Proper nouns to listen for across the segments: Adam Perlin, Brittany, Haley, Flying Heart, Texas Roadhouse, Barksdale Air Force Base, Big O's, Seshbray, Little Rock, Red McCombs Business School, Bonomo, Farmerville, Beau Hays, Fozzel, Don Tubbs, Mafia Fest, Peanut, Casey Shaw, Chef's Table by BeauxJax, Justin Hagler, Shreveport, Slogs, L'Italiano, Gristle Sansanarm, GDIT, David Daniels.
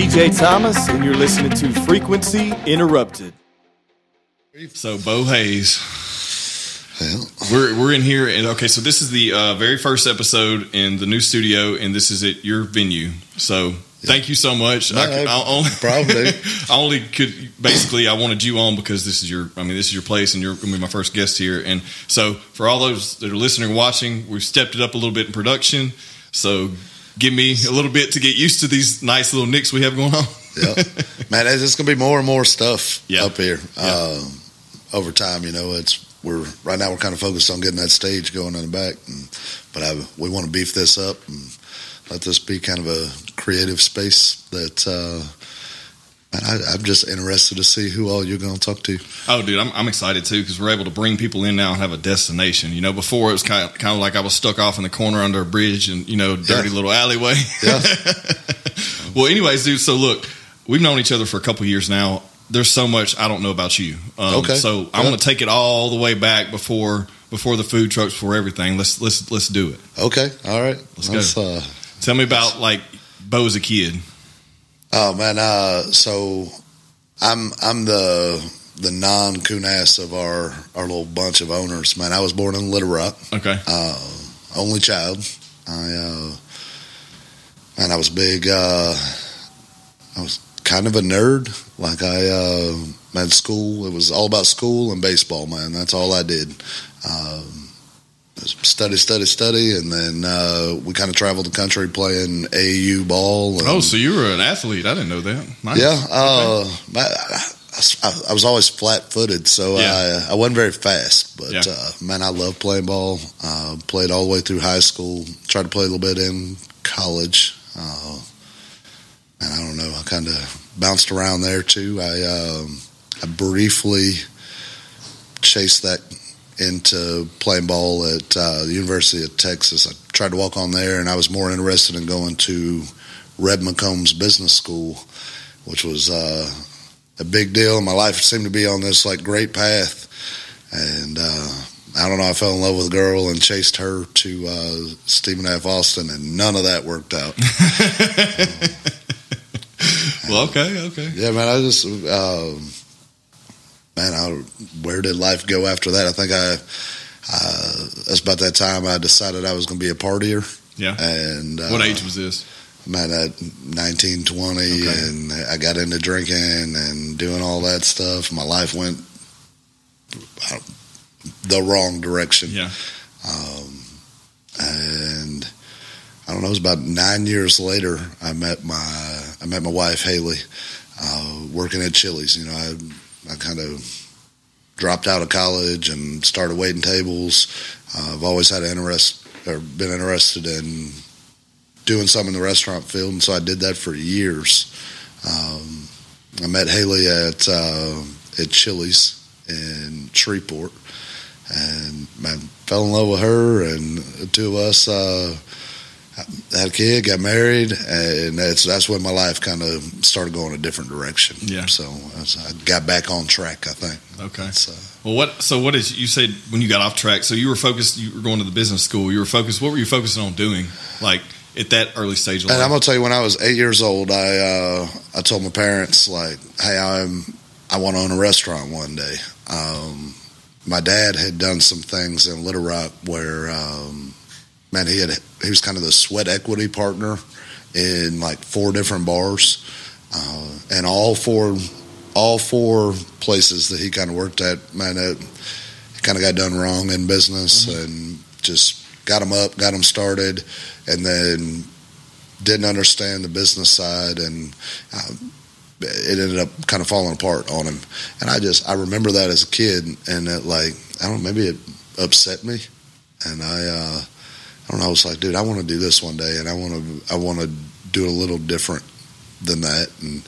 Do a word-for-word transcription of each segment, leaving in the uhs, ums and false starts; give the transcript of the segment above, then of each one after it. D J Thomas, and you're listening to Frequency Interrupted. So, Beau Hays. Well. We're we're in here, and okay, so this is the uh, very first episode in the new studio, and this is at your venue. So, thank you so much. No, I, I only, probably. I only could basically I wanted you on because this is your I mean this is your place and you're going to be my first guest here. And so for all those that are listening and watching, we've stepped it up a little bit in production. So give me a little bit to get used to these nice little nicks we have going on. Yeah, man, it's going to be more and more stuff yeah. up here yeah. um, over time. You know, it's we're right now we're kind of focused on getting that stage going in the back, and, but I, we want to beef this up and let this be kind of a creative space that uh, I, I'm just interested to see who all you're going to talk to. Oh, dude, I'm, I'm excited, too, because we're able to bring people in now and have a destination. You know, before it was kind of, kind of like I was stuck off in the corner under a bridge and, you know, dirty yeah. little alleyway. Yeah. Well, anyways, dude, so look, we've known each other for a couple of years now. There's so much I don't know about you. Um, okay. So I want to take it all the way back before before the food trucks, before everything. Let's let's let's do it. Okay. All right. Let's That's, go. Uh, Tell me about, like, Beau as a kid. Oh, man. Uh, so I'm I'm the the non-Kunas of our, our little bunch of owners, man. I was born in Little Rock. Okay. Uh, only child. I uh, and I was big. Uh, I was kind of a nerd. Like, I uh, had school. It was all about school and baseball, man. That's all I did. Um Study, study, study, and then uh, we kind of traveled the country playing A A U ball. And, oh, so you were an athlete. I didn't know that. Nice. Yeah. Uh, okay. I, I, I was always flat-footed, so yeah. I, I wasn't very fast. But, yeah. uh, man, I love playing ball. Uh, played all the way through high school. Tried to play a little bit in college. Uh, and I don't know. I kind of bounced around there, too. I, um, I briefly chased that into playing ball at uh, the University of Texas. I tried to walk on there, and I was more interested in going to Red McCombs Business School, which was uh, a big deal. My life seemed to be on this, like, great path. And uh, I don't know, I fell in love with a girl and chased her to uh, Stephen F. Austin, and none of that worked out. um, well, okay, okay. Yeah, man, I just... Uh, Man, I, where did life go after that? I think I, uh, that's about that time I decided I was going to be a partier. Yeah. And uh, what age was this? Man, at nineteen, twenty, okay. And I got into drinking and doing all that stuff. My life went the wrong direction. Yeah. Um, and I don't know, it was about nine years later I met my I met my wife Haley, uh, working at Chili's. You know, I. I kind of dropped out of college and started waiting tables. Uh, I've always had an interest or been interested in doing something in the restaurant field, and so I did that for years. Um, I met Haley at uh, at Chili's in Shreveport, and I fell in love with her, and the two of us uh, had a kid, got married, and that's that's when my life kind of started going a different direction. Yeah. So I got back on track, I think. Okay. Uh, well, what? So what is you said when you got off track? So you were focused. You were going to the business school. You were focused. What were you focusing on doing? Like at that early stage of life? And I'm gonna tell you, when I was eight years old, I uh, I told my parents, like, hey, I'm I want to own a restaurant one day. Um, my dad had done some things in Little Rock where. Um, Man, he had he was kind of the sweat equity partner in like four different bars, uh, and all four all four places that he kind of worked at. Man, it, it kind of got done wrong in business, mm-hmm. and just got him up, got him started, and then didn't understand the business side, and uh, it ended up kind of falling apart on him. And I just I remember that as a kid, and it, like I don't know, maybe it upset me, and I. Uh, I don't know, I was like, dude, I want to do this one day, and I want to, I want to do it a little different than that. And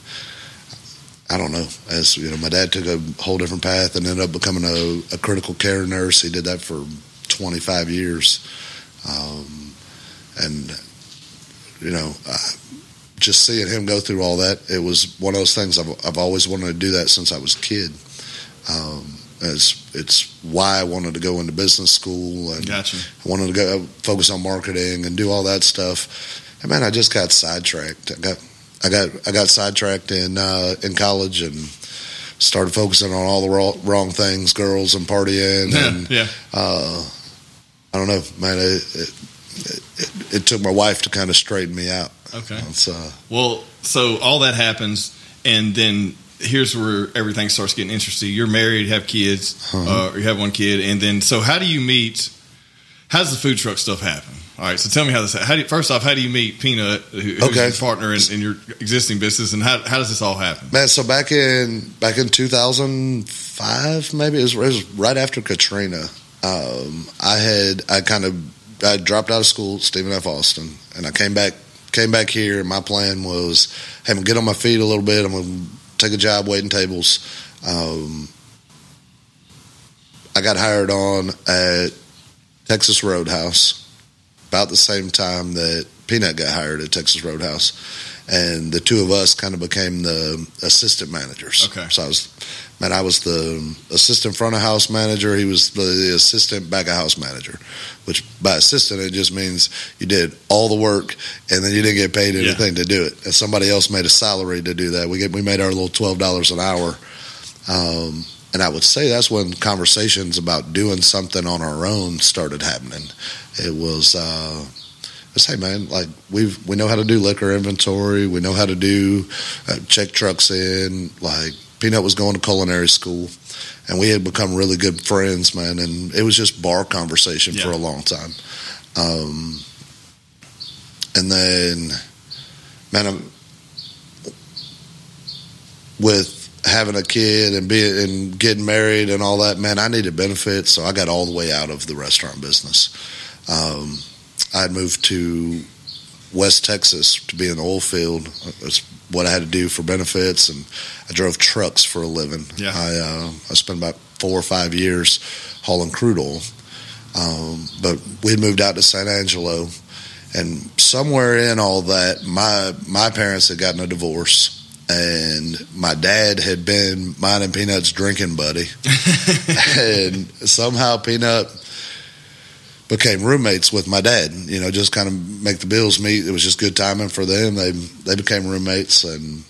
I don't know, as you know, my dad took a whole different path and ended up becoming a, a critical care nurse. He did that for twenty-five years, um, and you know, I, just seeing him go through all that, it was one of those things. I've, I've always wanted to do that since I was a kid. Um, It's, it's why I wanted to go into business school and gotcha. I wanted to go focus on marketing and do all that stuff. And, man, I just got sidetracked. I got I got I got sidetracked in uh, in college and started focusing on all the wrong, wrong things, girls and partying, yeah, and yeah. Uh, I don't know, man. It it, it it took my wife to kind of straighten me out. Okay. Uh, well, so all that happens, and then here's where everything starts getting interesting. You're married, have kids, uh-huh. uh, or you have one kid, and then so how do you meet? How's the food truck stuff happen? All right, so tell me how this. How do you, first off, how do you meet Peanut, who, who's okay. your partner in, in your existing business, and how how does this all happen? Man, so back in back in two thousand five, maybe it was, it was right after Katrina. Um, I had I kind of I dropped out of school, Stephen F. Austin, and I came back came back here. And my plan was, hey, I'm gonna get on my feet a little bit. I'm gonna take a job waiting tables. Um, I got hired on at Texas Roadhouse. About the same time that Peanut got hired at Texas Roadhouse, and the two of us kind of became the assistant managers. Okay. So I was, man, I was the assistant front of house manager. He was the assistant back of house manager, which by assistant, it just means you did all the work and then you didn't get paid anything yeah. to do it. And somebody else made a salary to do that. We get, we made our little twelve dollars an hour. Um, And I would say that's when conversations about doing something on our own started happening. It was, uh, it's, hey, man, like, we've, we know how to do liquor inventory. We know how to do uh, check trucks in. Like, Peanut was going to culinary school, and we had become really good friends, man. And it was just bar conversation yeah. for a long time. Um, and then, man, I'm, with having a kid and being and getting married and all that, man, I needed benefits, so I got all the way out of the restaurant business. Um, I had moved to West Texas to be in the oil field. That's what I had to do for benefits, and I drove trucks for a living. Yeah, I uh, I spent about four or five years hauling crude oil. Um, but we had moved out to San Angelo, and somewhere in all that, my my parents had gotten a divorce. And my dad had been mine and Peanut's drinking buddy. And somehow Peanut became roommates with my dad, you know, just kind of make the bills meet. It was just good timing for them. They they became roommates. And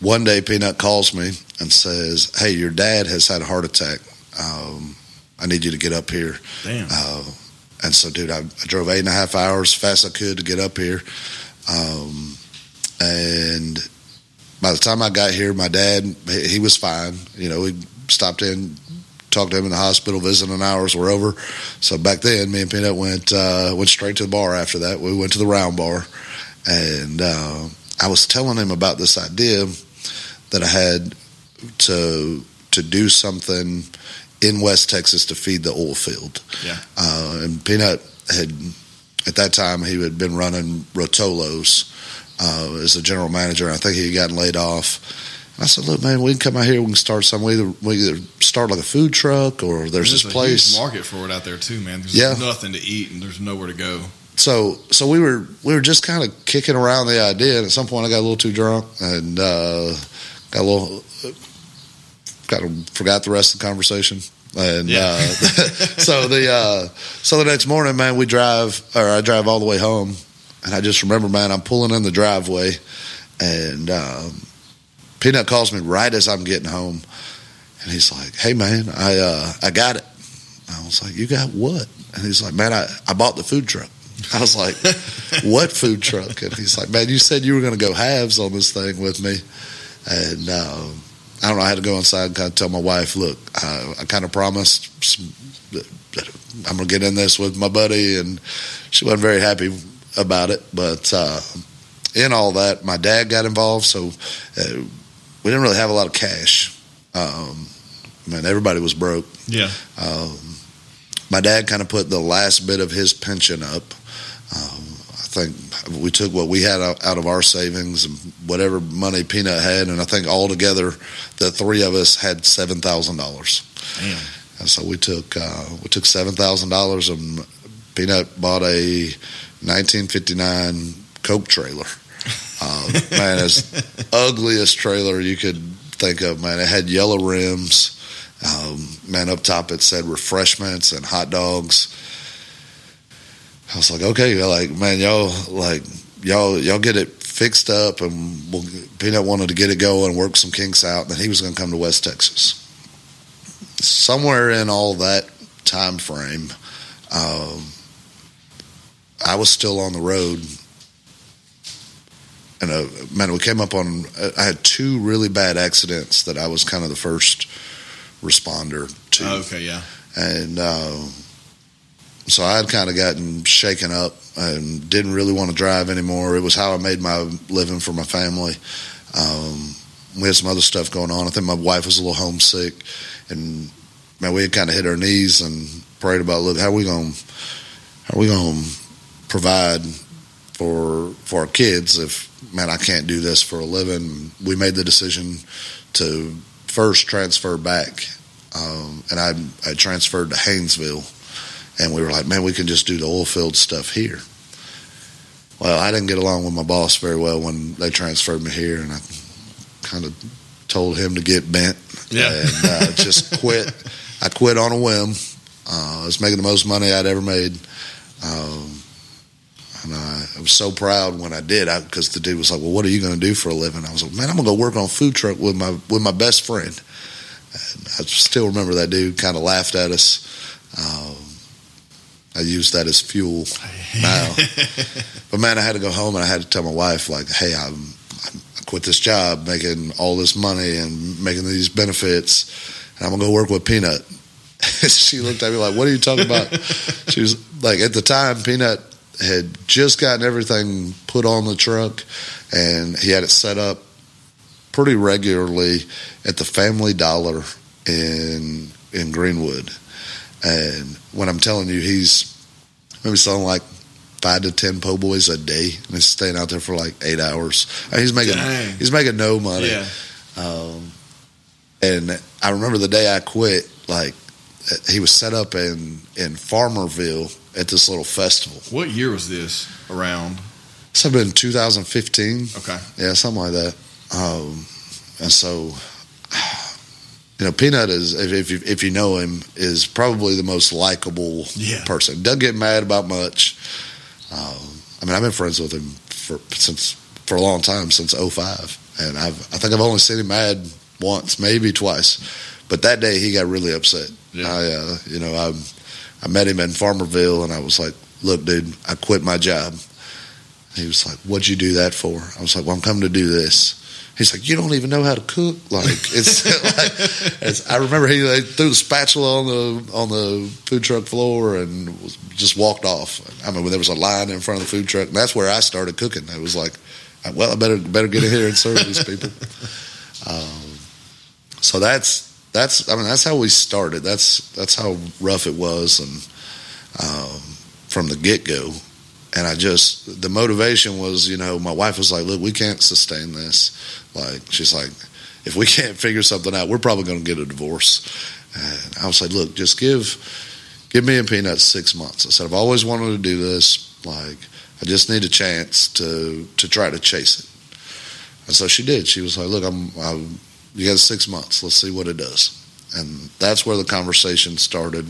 one day Peanut calls me and says, hey, your dad has had a heart attack. Um, I need you to get up here. Damn. Uh, and so, dude, I, I drove eight and a half hours fast as I could to get up here. Um, and... By the time I got here, my dad, he was fine. You know, we stopped in, talked to him in the hospital, visiting hours were over. So back then, me and Peanut went uh, went straight to the bar after that. We went to the Round Bar. And uh, I was telling him about this idea that I had to to do something in West Texas to feed the oil field. Yeah. Uh, and Peanut had, at that time, he had been running Rotolos. Uh, as a general manager, and I think he had gotten laid off. And I said, "Look, man, we can come out here. We can start some. We either, we either start like a food truck, or there's this place. There's a huge market for it out there too, man. There's yeah. nothing to eat, and there's nowhere to go." So, so we were we were just kind of kicking around the idea, and at some point, I got a little too drunk and uh, got a little, kind of forgot the rest of the conversation. And yeah. uh, so the uh, so the next morning, man, we drive, or I drive all the way home. And I just remember, man, I'm pulling in the driveway, and um, Peanut calls me right as I'm getting home. And he's like, hey, man, I uh, I got it. I was like, you got what? And he's like, man, I, I bought the food truck. I was like, what food truck? And he's like, man, you said you were going to go halves on this thing with me. And um, I don't know, I had to go inside and kind of tell my wife, look, I, I kind of promised some, I'm going to get in this with my buddy. And she wasn't very happy about it, but uh, in all that, my dad got involved, so uh, we didn't really have a lot of cash. Um, man, everybody was broke. Yeah. Um, my dad kind of put the last bit of his pension up. Um, I think we took what we had out, out of our savings and whatever money Peanut had, and I think all together, the three of us had seven thousand dollars. And so we took uh, we took seven thousand dollars, and Peanut bought a nineteen fifty-nine Coke trailer. Uh, man, it's the ugliest trailer you could think of, man. It had yellow rims. Um, man, up top it said refreshments and hot dogs. I was like, okay, like, man, y'all, like, y'all, y'all get it fixed up, and we'll, Peanut wanted to get it going, work some kinks out, and then he was going to come to West Texas. Somewhere in all that time frame, um, I was still on the road. And, uh, man, we came up on – I had two really bad accidents that I was kind of the first responder to. Oh, okay, yeah. And uh, so I had kind of gotten shaken up and didn't really want to drive anymore. It was how I made my living for my family. Um, we had some other stuff going on. I think my wife was a little homesick. And, man, we had kind of hit our knees and prayed about, look, how are we going to provide – for for our kids if, man, I can't do this for a living. We made the decision to first transfer back, um, and I, I transferred to Haynesville, and we were like, man, we can just do the oil field stuff here. Well, I didn't get along with my boss very well when they transferred me here, and I kind of told him to get bent. Yeah. And uh, just quit. I quit on a whim. Uh, I was making the most money I'd ever made. Um And I, I was so proud when I did, because the dude was like, well, what are you going to do for a living? I was like, man, I'm going to go work on a food truck with my with my best friend. And I still remember that dude kind of laughed at us. Um, I use that as fuel now. But, man, I had to go home, and I had to tell my wife, like, hey, I'm, I quit this job making all this money and making these benefits, and I'm going to go work with Peanut. She looked at me like, what are you talking about? She was like, at the time, Peanut – had just gotten everything put on the truck, and he had it set up pretty regularly at the Family Dollar in in Greenwood. And when I'm telling you, he's maybe selling like five to ten po' boys a day, and he's staying out there for like eight hours. He's making Dang. he's making no money. Yeah. Um, and I remember the day I quit, like he was set up in in Farmerville at this little festival. What year was this around? This had been two thousand fifteen. Okay. Yeah, something like that. Um, and so, you know, Peanut is, if, if, you, if you know him, is probably the most likable yeah. person. Doesn't get mad about much. Um, I mean, I've been friends with him for since for a long time, since oh five. And I've, I think I've only seen him mad once, maybe twice. But that day he got really upset. Yeah. I, uh, you know, I'm... I met him in Farmerville, and I was like, look, dude, I quit my job. He was like, what'd you do that for? I was like, well, I'm coming to do this. He's like, you don't even know how to cook. Like, it's, like, it's I remember he like, threw the spatula on the on the food truck floor and was, just walked off. I mean, there was a line in front of the food truck, and that's where I started cooking. I was like, well, I better better get in here and serve these people. Um, so that's. That's I mean that's how we started. That's that's how rough it was, and um, from the get go. And I just the motivation was, you know, my wife was like, look, we can't sustain this. Like she's like, if we can't figure something out, we're probably going to get a divorce. And I was like, look, just give give me and Peanut six months. I said I've always wanted to do this. Like I just need a chance to to try to chase it. And so she did. She was like, look, I'm. I'm You got six months. Let's see what it does. And that's where the conversation started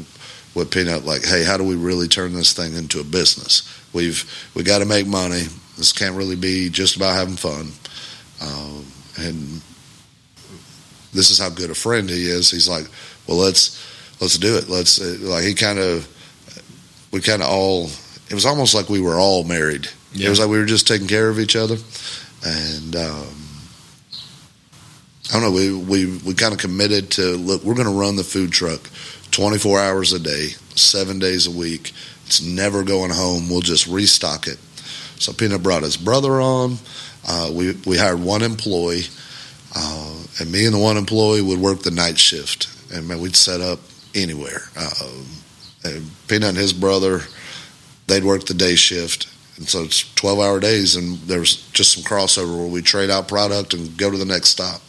with Peanut. Like, hey, how do we really turn this thing into a business? We've we got to make money. This can't really be just about having fun. Um, and this is how good a friend he is. He's like, well, let's let's do it. Let's uh, like he kind of we kind of all. It was almost like we were all married. Yeah. It was like we were just taking care of each other, and. Um, I don't know, we we, we kind of committed to, look, we're going to run the food truck twenty-four hours a day, seven days a week. It's never going home. We'll just restock it. So Peanut brought his brother on. Uh, we, we hired one employee, uh, and me and the one employee would work the night shift. And, man, we'd set up anywhere. Uh, and Peanut and his brother, they'd work the day shift. And so it's twelve-hour days, and there was just some crossover where we trade out product and go to the next stop.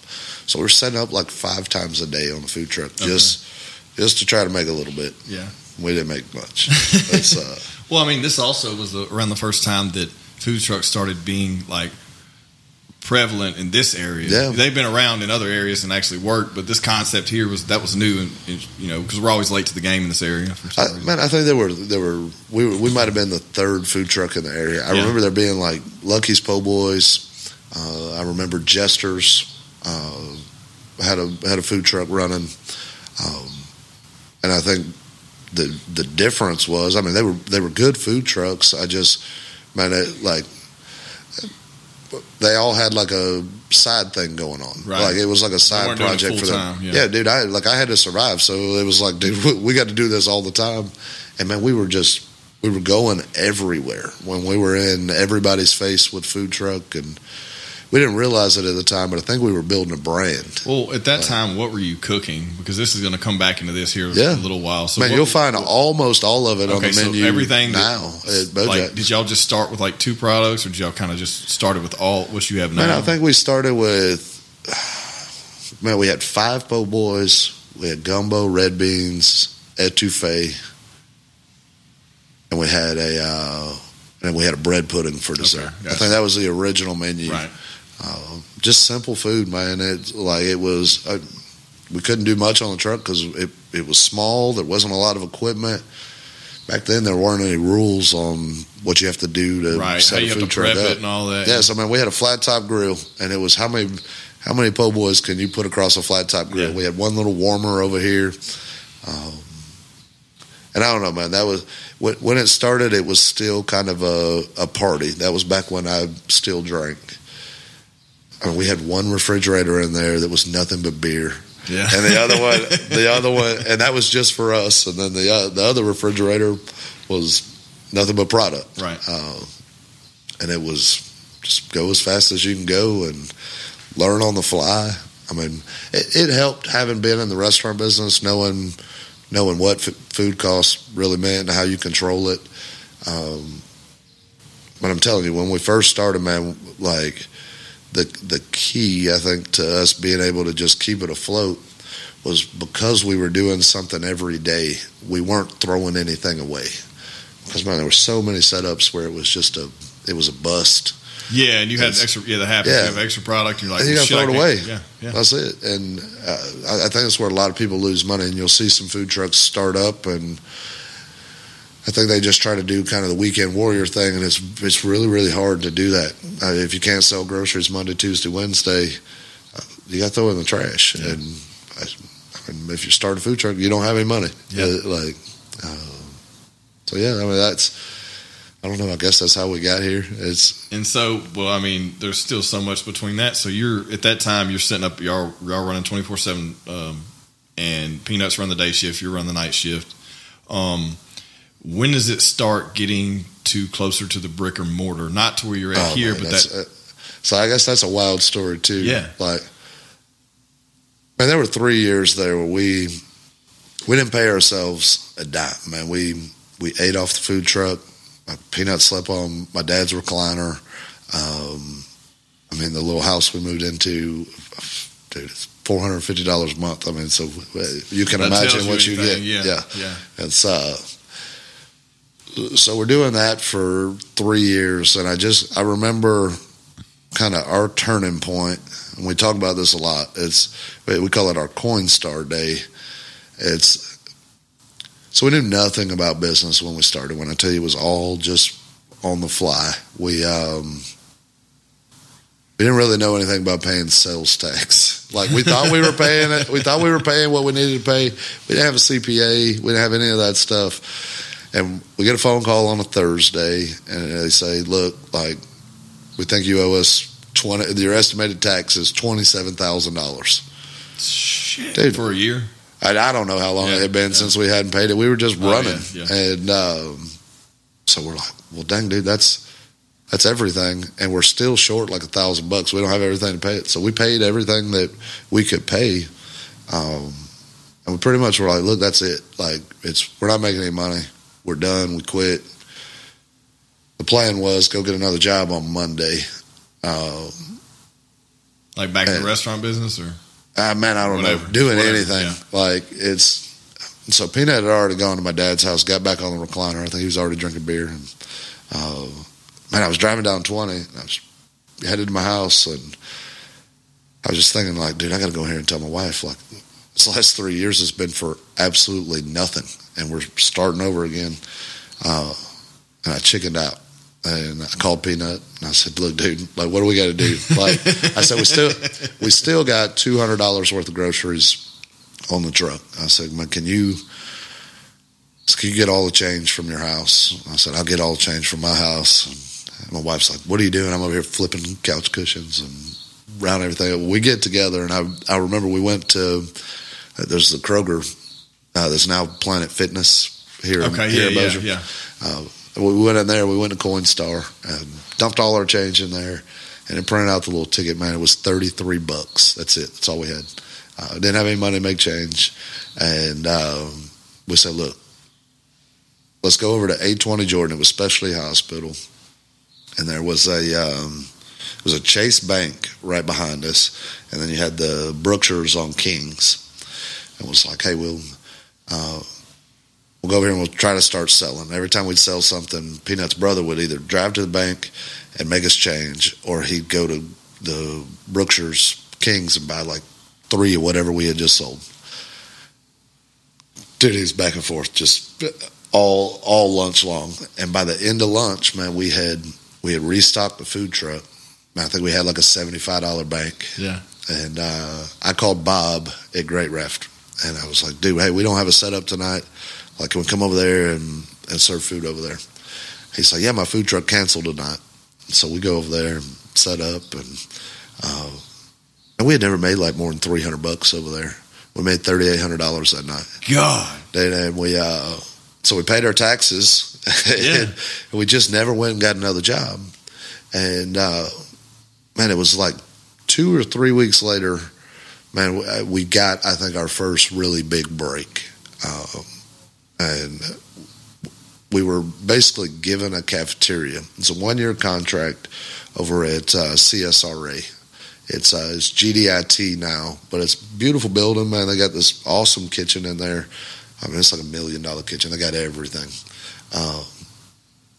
So we're setting up like five times a day on the food truck just okay. just to try to make a little bit. Yeah. We didn't make much. That's, uh, well, I mean, this also was the, around the first time that food trucks started being like prevalent in this area. Yeah. They've been around in other areas and actually worked, but this concept here was that was new, and, and you know, because we're always late to the game in this area. For some I, man, I think there were there were we were, we might have been the third food truck in the area. I yeah. remember there being like Lucky's Po' Boys. Uh, I remember Jester's uh, had a had a food truck running, um, and I think the the difference was, I mean, they were they were good food trucks. I just man, it, like they all had like a side thing going on. Right. Like it was like a side project for them. Yeah. yeah, dude, I like I had to survive, so it was like, dude, we, we got to do this all the time, and man, we were just. We were going everywhere when we were in everybody's face with food truck, and we didn't realize it at the time, but I think we were building a brand. Well, at that uh, time, what were you cooking? Because this is going to come back into this here yeah. in a little while. So Man, what, you'll find what, almost all of it okay, on the so menu everything now that, at BeauxJax. Like, did y'all just start with like two products, or did y'all kind of just started with all what you have now? Man, I think we started with, man, we had five po' boys. We had gumbo, red beans, etouffee. And we had a uh, and we had a bread pudding for dessert. Okay, gotcha. I think that was the original menu. Right. Uh, just simple food, man. It like it was. Uh, we couldn't do much on the truck because it it was small. There wasn't a lot of equipment back then. There weren't any rules on what you have to do to right. set how a you food have to truck prep up it and all that. Yes, yeah. So, I mean, we had a flat top grill, and it was how many how many po' boys can you put across a flat top grill? Yeah. We had one little warmer over here. Uh, And I don't know, man, that was, when it started, it was still kind of a, a party. That was back when I still drank. I mean, we had one refrigerator in there that was nothing but beer. Yeah. And the other one, the other one, and that was just for us. And then the, uh, the other refrigerator was nothing but product. Right. Uh, and it was just go as fast as you can go and learn on the fly. I mean, it, it helped having been in the restaurant business, knowing... knowing what f- food costs really meant and how you control it. Um, but I'm telling you, when we first started, man, like the the key, I think, to us being able to just keep it afloat was because we were doing something every day. We weren't throwing anything away. Because, man, there were so many setups where it was just a, it was a bust. Yeah, and you had it's, extra. Yeah, that happens. Yeah. You have extra product. You're like, and you got to throw it away. Yeah, yeah, that's it. And uh, I, I think that's where a lot of people lose money. And you'll see some food trucks start up, and I think they just try to do kind of the weekend warrior thing, and it's it's really really hard to do that. I mean, if you can't sell groceries Monday, Tuesday, Wednesday, uh, you got to throw in the trash. Yeah. And I, I mean, if you start a food truck, you don't have any money. Yeah, uh, like uh, so. Yeah, I mean that's. I don't know. I guess that's how we got here. It's and so well. I mean, there's still so much between that. So you're at that time you're setting up. Y'all y'all running twenty-four seven, um, and Peanuts run the day shift. You run the night shift. Um, when does it start getting too closer to the brick or mortar? Not to where you're at oh, here, man, but that. Uh, so I guess that's a wild story too. Yeah. Like, man, there were three years there where we we didn't pay ourselves a dime. Man, we we ate off the food truck. Peanut slept on my dad's recliner. Um, I mean, the little house we moved into, dude, it's four hundred fifty dollars a month. I mean, so you can that imagine what you, you get. Yeah. Yeah. yeah. It's, uh, so we're doing that for three years. And I just, I remember kind of our turning point, and we talk about this a lot. It's, we call it our Coinstar Day. It's, So we knew nothing about business when we started. When I tell you, it was all just on the fly. We um, we didn't really know anything about paying sales tax. Like we thought we were paying it. We thought we were paying what we needed to pay. We didn't have a C P A. We didn't have any of that stuff. And we get a phone call on a Thursday, and they say, "Look, like we think you owe us twenty. Your estimated tax is twenty-seven thousand dollars." Shit, dude, for a year. I, I don't know how long yeah, it had been yeah. since we hadn't paid it. We were just running. Oh, yeah, yeah. And um, so we're like, well, dang, dude, that's that's everything. And we're still short like a thousand bucks. We don't have everything to pay it. So we paid everything that we could pay. Um, and we pretty much were like, look, that's it. Like, it's we're not making any money. We're done. We quit. The plan was go get another job on Monday. Um, like back and, in the restaurant business or? Uh, man, I don't Whatever. know. Doing Whatever. anything. Yeah. Like, it's... So, Peanut had already gone to my dad's house, got back on the recliner. I think he was already drinking beer. And, uh, man, I was driving down twenty, and I was headed to my house, and I was just thinking, like, dude, I got to go here and tell my wife, like, this last three years has been for absolutely nothing, and we're starting over again. Uh, and I chickened out. And I called Peanut and I said, "Look, dude, like, what do we got to do?" Like, I said, "We still, we still got two hundred dollars worth of groceries on the truck." I said, "Man, can you, can you get all the change from your house?" I said, "I'll get all the change from my house." And my wife's like, "What are you doing?" I'm over here flipping couch cushions and round everything. We get together, and I, I remember we went to uh, there's the Kroger uh, that's now Planet Fitness here, okay, in, here yeah, in Bossier. Yeah, yeah. Uh, We went in there, we went to Coinstar and dumped all our change in there, and it printed out the little ticket, man. It was thirty-three bucks. That's it. That's all we had. Uh, didn't have any money to make change. And um, we said, look, let's go over to eight twenty Jordan. It was Specialty Hospital. And there was a, um, it was a Chase Bank right behind us. And then you had the Brookshires on Kings. And it was like, hey, we'll, uh, we'll go over here and we'll try to start selling. Every time we'd sell something, Peanut's brother would either drive to the bank and make us change, or he'd go to the Brookshires Kings and buy like three or whatever we had just sold. Dude, he was back and forth just all all lunch long. And by the end of lunch, man, we had we had restocked the food truck. I think we had like a seventy-five dollar bank. Yeah. And uh, I called Bob at Great Raft, and I was like, dude, hey, we don't have a setup tonight. Like, can we come over there and, and serve food over there? He's like, yeah, my food truck canceled tonight. So we go over there and set up. And uh, and we had never made, like, more than three hundred bucks over there. We made thirty-eight hundred dollars that night. God. And we, uh, so we paid our taxes. Yeah. And we just never went and got another job. And, uh, man, it was like two or three weeks later, man, we got, I think, our first really big break. Um. And we were basically given a cafeteria. It's a one-year contract over at uh, C S R A. It's uh, it's G D I T now, but it's a beautiful building, man. They got this awesome kitchen in there. I mean, it's like a million-dollar kitchen. They got everything. Um,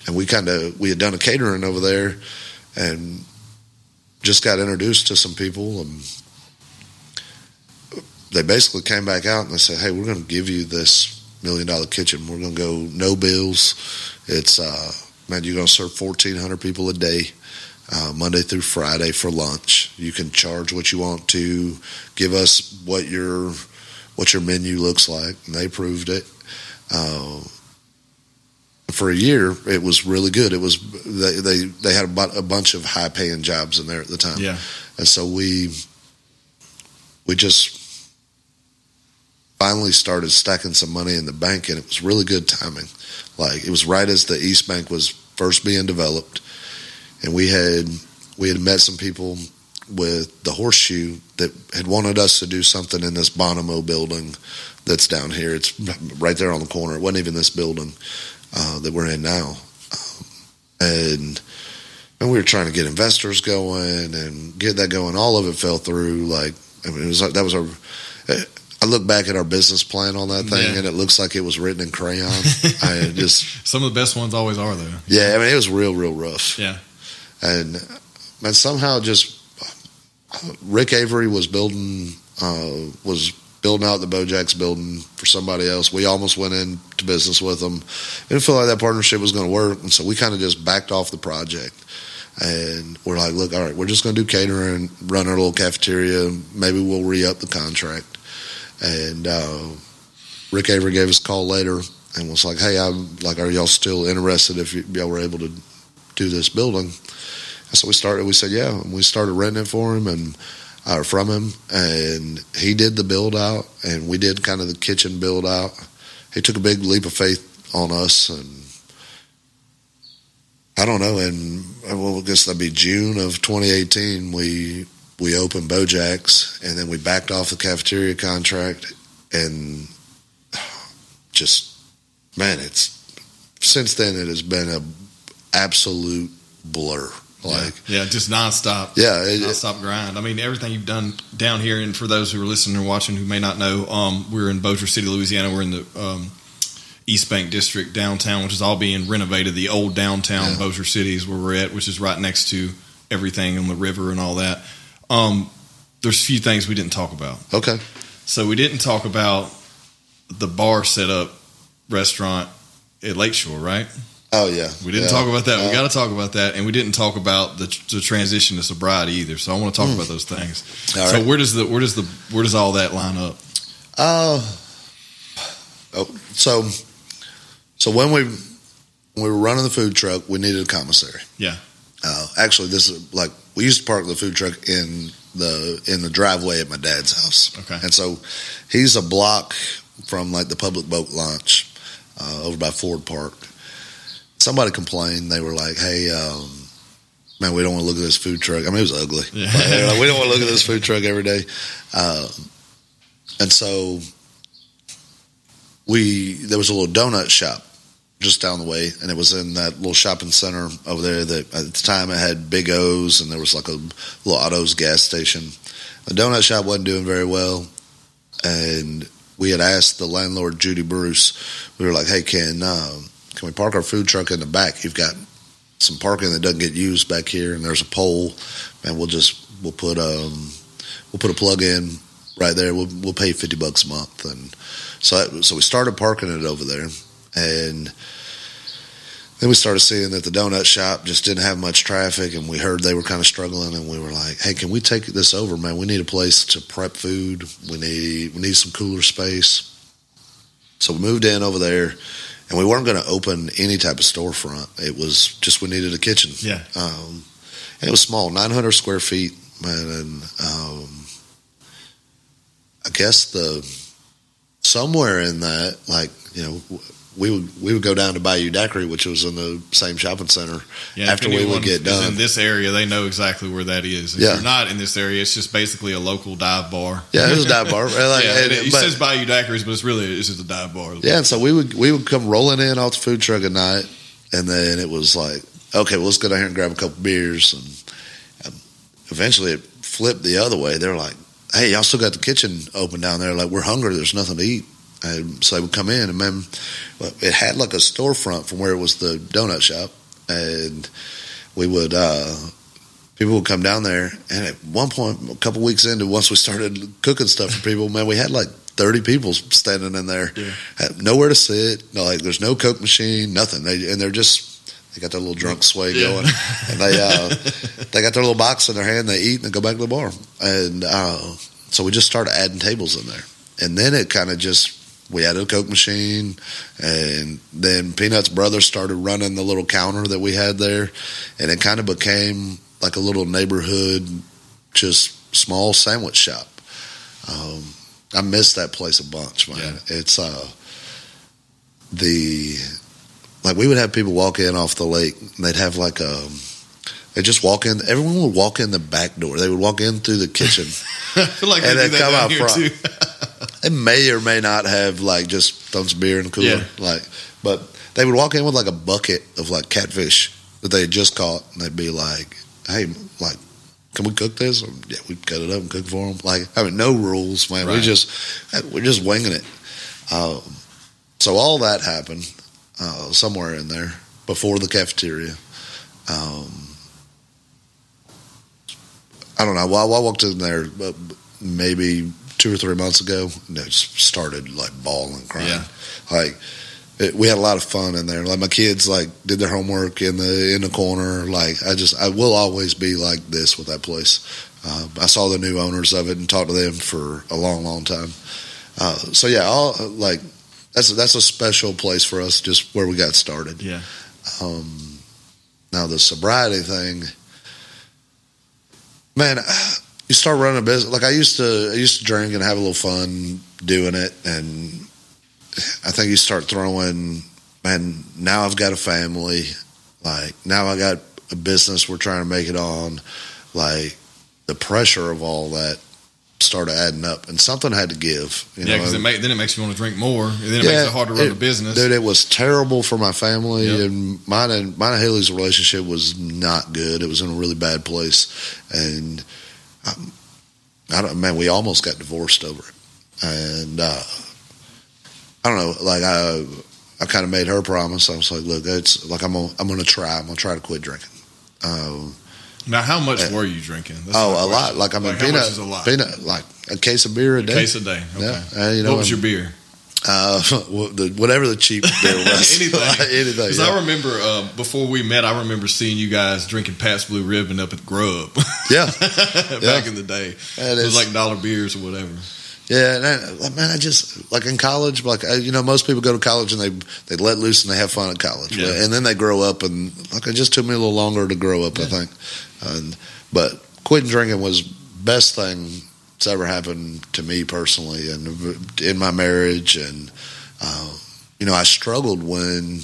and we kind of we had done a catering over there, and just got introduced to some people, and they basically came back out and they said, "Hey, we're going to give you this million dollar kitchen. We're gonna go no bills. It's uh man, you're gonna serve fourteen hundred people a day, uh, Monday through Friday for lunch. You can charge what you want to. Give us what your what your menu looks like." And they approved it. Uh, for a year, it was really good. It was they they they had a, a bunch of high paying jobs in there at the time. Yeah, and so we we just. finally started stacking some money in the bank, and it was really good timing. Like, it was right as the East Bank was first being developed, and we had we had met some people with the Horseshoe that had wanted us to do something in this Bonomo building that's down here. It's right there on the corner. It wasn't even this building uh, that we're in now. Um, and and we were trying to get investors going and get that going. All of it fell through. Like, I mean, it was like that was our. It, I look back at our business plan on that thing, yeah. and it looks like it was written in crayon. I just some of the best ones always are, though. Yeah, I mean, it was real, real rough. Yeah, and and somehow just Rick Avery was building uh, was building out the BeauxJax building for somebody else. We almost went into business with them. It didn't feel like that partnership was going to work, and so we kind of just backed off the project. And we're like, look, all right, we're just going to do catering, run our little cafeteria. Maybe we'll re-up the contract. And uh, Rick Avery gave us a call later and was like, hey, I'm like, are y'all still interested if y- y'all were able to do this building? And so we started, we said, yeah. And we started renting it for him and uh, from him. And he did the build out, and we did kind of the kitchen build out. He took a big leap of faith on us. And I don't know. And well, I guess that'd be June of twenty eighteen. We, We opened BeauxJax, and then we backed off the cafeteria contract, and just, man, it's since then it has been an absolute blur. Like, yeah, yeah, just nonstop. Yeah, it, nonstop grind. I mean, everything you've done down here, and for those who are listening or watching who may not know, um, we're in Bossier City, Louisiana. We're in the um, East Bank District downtown, which is all being renovated. The old downtown yeah. Bossier City is where we're at, which is right next to everything on the river and all that. Um, there's a few things we didn't talk about. Okay. So we didn't talk about the bar setup restaurant at Lakeshore, right? Oh, yeah. We didn't yeah. talk about that. Yeah. We got to talk about that. And we didn't talk about the, the transition to sobriety either. So I want to talk mm. about those things. All so right. where does the where does the where does all that line up? Uh, oh, so so when we when we were running the food truck, we needed a commissary. Yeah. Uh, actually, this is like we used to park the food truck in the in the driveway at my dad's house. Okay. And so he's a block from like the public boat launch uh, over by Ford Park. Somebody complained. They were like, hey, um, man, we don't want to look at this food truck. I mean, it was ugly. Yeah. Like, they were like, we don't want to look at this food truck every day. Uh, and so we there was a little donut shop just down the way, and it was in that little shopping center over there that at the time it had Big O's, and there was like a little Autos gas station. The donut shop wasn't doing very well, and we had asked the landlord, Judy Bruce, we were like, hey, can... Uh, Can we park our food truck in the back? You've got some parking that doesn't get used back here, and there's a pole, and we'll just we'll put um we'll put a plug in right there. We'll we'll pay fifty bucks a month, and so that, so we started parking it over there, and then we started seeing that the donut shop just didn't have much traffic, and we heard they were kind of struggling, and we were like, hey, can we take this over, man? We need a place to prep food. We need we need some cooler space. So we moved in over there. And we weren't going to open any type of storefront. It was just we needed a kitchen. Yeah. Um, and it was small, nine hundred square feet. And um, I guess the somewhere in that, like, you know, we would we would go down to Bayou Daiquiri, which was in the same shopping center, yeah, after we would get done. In this area, they know exactly where that is. If yeah. you're not in this area, it's just basically a local dive bar. Yeah, it was a dive bar. Like, yeah, and, it but, says Bayou Daiquiris, but it's really it's just a dive bar. Yeah, and so we would we would come rolling in off the food truck at night, and then it was like, okay, well, let's go down here and grab a couple beers. And eventually it flipped the other way. They were like, hey, y'all still got the kitchen open down there. Like, we're hungry. There's nothing to eat. And so they would come in, and man, it had like a storefront from where it was the donut shop, and we would uh, people would come down there. And at one point, a couple weeks into, once we started cooking stuff for people, man, we had like thirty people standing in there, yeah. had nowhere to sit. No, like there's no Coke machine, nothing. They, and they're just they got their little drunk sway yeah. going, and they uh, they got their little box in their hand. They eat and they go back to the bar, and uh, so we just started adding tables in there, and then it kind of just. We added a Coke machine, and then Peanut's brother started running the little counter that we had there, and it kind of became like a little neighborhood, just small sandwich shop. Um, I miss that place a bunch, man. Yeah. It's uh, the like we would have people walk in off the lake, and they'd have like a. They just walk in. Everyone would walk in the back door. They would walk in through the kitchen, I feel like and they'd come out front. Too. They may or may not have like just thrown some beer in the cooler, yeah. like. But they would walk in with like a bucket of like catfish that they had just caught, and they'd be like, "Hey, like, can we cook this?" Or, yeah, we'd cut it up and cook for them. Like, I mean, no rules, man. Right. We just we're just winging it. Um, so all that happened uh, somewhere in there before the cafeteria. Um, I don't know. Well, I walked in there maybe two or three months ago, and it started like bawling, crying. Yeah. Like it, we had a lot of fun in there. Like my kids, like did their homework in the in the corner. Like I just, I will always be like this with that place. Uh, I saw the new owners of it and talked to them for a long, long time. Uh, so yeah, all like that's that's a special place for us, just where we got started. Yeah. Um, now the sobriety thing. Man, you start running a business. Like I used to, I used to drink and have a little fun doing it, and I think you start throwing. Man, now I've got a family. Like now I got a business we're trying to make it on. Like the pressure of all that started adding up, and something had to give. You yeah, because then it makes you want to drink more, and then it yeah, makes it hard to run it, a business. Dude, it was terrible for my family, yep. and mine and mine and Haley's relationship was not good. It was in a really bad place, and I, I don't man, we almost got divorced over it. And uh, I don't know, like I, I kind of made her promise. I was like, look, it's like I'm gonna, I'm gonna try. I'm gonna try to quit drinking. Um, Now, how much uh, were you drinking? That's oh, a lot. Like I mean, like, Peanut, is a lot? Peanut, like a case of beer a, a day. Case a day. Okay. Yeah. Uh, you know, what was your beer? Uh, whatever the cheap beer was. Anything. Anything. Because yeah. I remember uh, before we met, I remember seeing you guys drinking Pabst Blue Ribbon up at Grub. Yeah. Back yeah. in the day. That it is. was like dollar beers or whatever. Yeah, and I, man, I just, like in college, like, I, you know, most people go to college and they they let loose and they have fun at college. Yeah. But, and then they grow up, and like it just took me a little longer to grow up, yeah. I think. And, but quitting drinking was best thing that's ever happened to me personally and in my marriage. And, uh, you know, I struggled when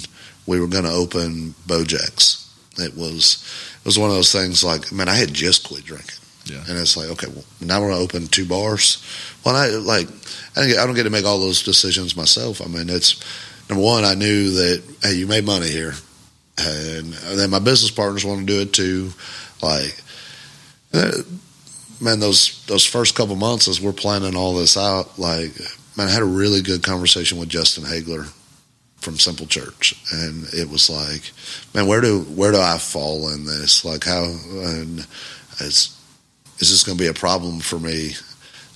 we were going to open BeauxJax. It was it was one of those things like, man, I had just quit drinking. Yeah. And it's like, okay, well, now we're going to open two bars. Well, I like, I don't, get, I don't get to make all those decisions myself. I mean, it's, number one, I knew that, hey, you made money here. And then my business partners want to do it too. Like, man, those those first couple months as we're planning all this out, like, man, I had a really good conversation with Justin Hagler from Simple Church, and it was like, man, where do where do I fall in this? Like, how and it's is this going to be a problem for me?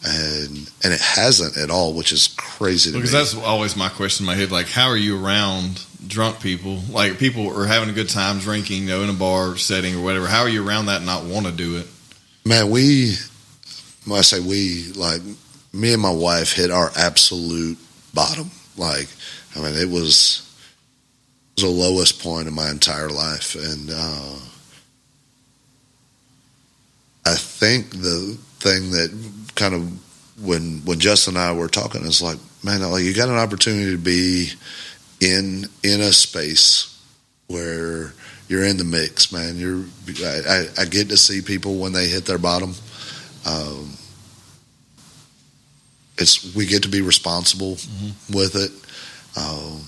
And and it hasn't at all, which is crazy to me. Because that's always my question in my head, like, how are you around drunk people? Like, people are having a good time drinking, you know, in a bar setting or whatever. How are you around that and not want to do it? Man, we, when I say we, like, me and my wife hit our absolute bottom. Like, I mean, it was, it was the lowest point in my entire life. And uh, I think the thing that kind of, when when Justin and I were talking, it's like, man, like, you got an opportunity to be in in a space where you're in the mix, man. You're I, I get to see people when they hit their bottom. Um, it's we get to be responsible mm-hmm. with it. Um,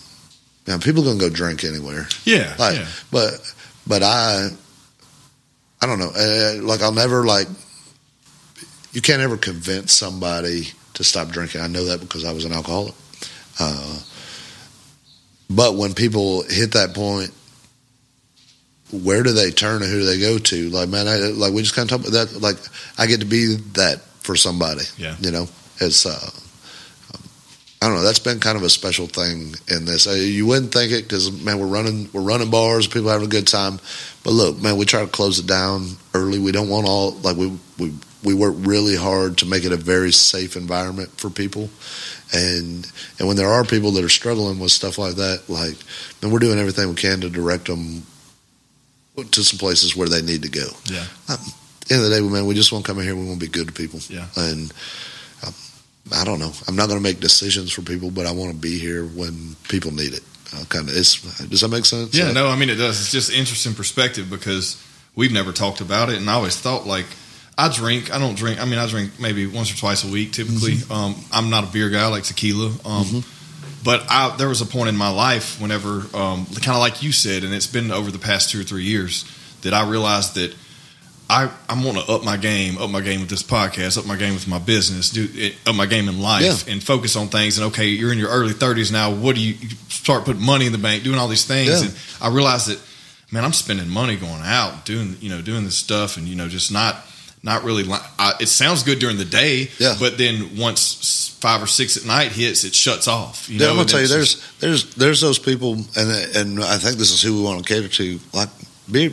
now people are gonna go drink anywhere, yeah. Like, yeah. But but I I don't know. Uh, like I'll never like. You can't ever convince somebody to stop drinking. I know that because I was an alcoholic. Uh, but when people hit that point, where do they turn and who do they go to? Like, man, I, like we just kind of talk about that. Like, I get to be that for somebody. Yeah, you know, it's uh, I don't know. That's been kind of a special thing in this. You wouldn't think it because, man, we're running we're running bars, people having a good time. But look, man, we try to close it down early. We don't want all like we we. We work really hard to make it a very safe environment for people. And and when there are people that are struggling with stuff like that, like, then we're doing everything we can to direct them to some places where they need to go. Yeah. At the end of the day, man, we just want to come in here. We want to be good to people. Yeah. And I, I don't know. I'm not going to make decisions for people, but I want to be here when people need it. I'll kind of, it's, does that make sense? Yeah, like, no, I mean, it does. It's just interesting perspective because we've never talked about it. And I always thought, like, I drink. I don't drink. I mean, I drink maybe once or twice a week typically. Mm-hmm. Um, I'm not a beer guy. I like tequila. Um, mm-hmm. But I, there was a point in my life whenever, um, kind of like you said, and it's been over the past two or three years, that I realized that I, I'm going to up my game, up my game with this podcast, up my game with my business, do it, up my game in life, yeah. and focus on things. And, okay, you're in your early thirties now. What do you, you start putting money in the bank, doing all these things? Yeah. And I realized that, man, I'm spending money going out, doing, you know, doing this stuff and, you know, just not – Not really. I, it sounds good during the day, yeah. but then once five or six at night hits, it shuts off. You yeah, know, I'm gonna tell you, there's there's there's those people, and and I think this is who we want to cater to. Like beer,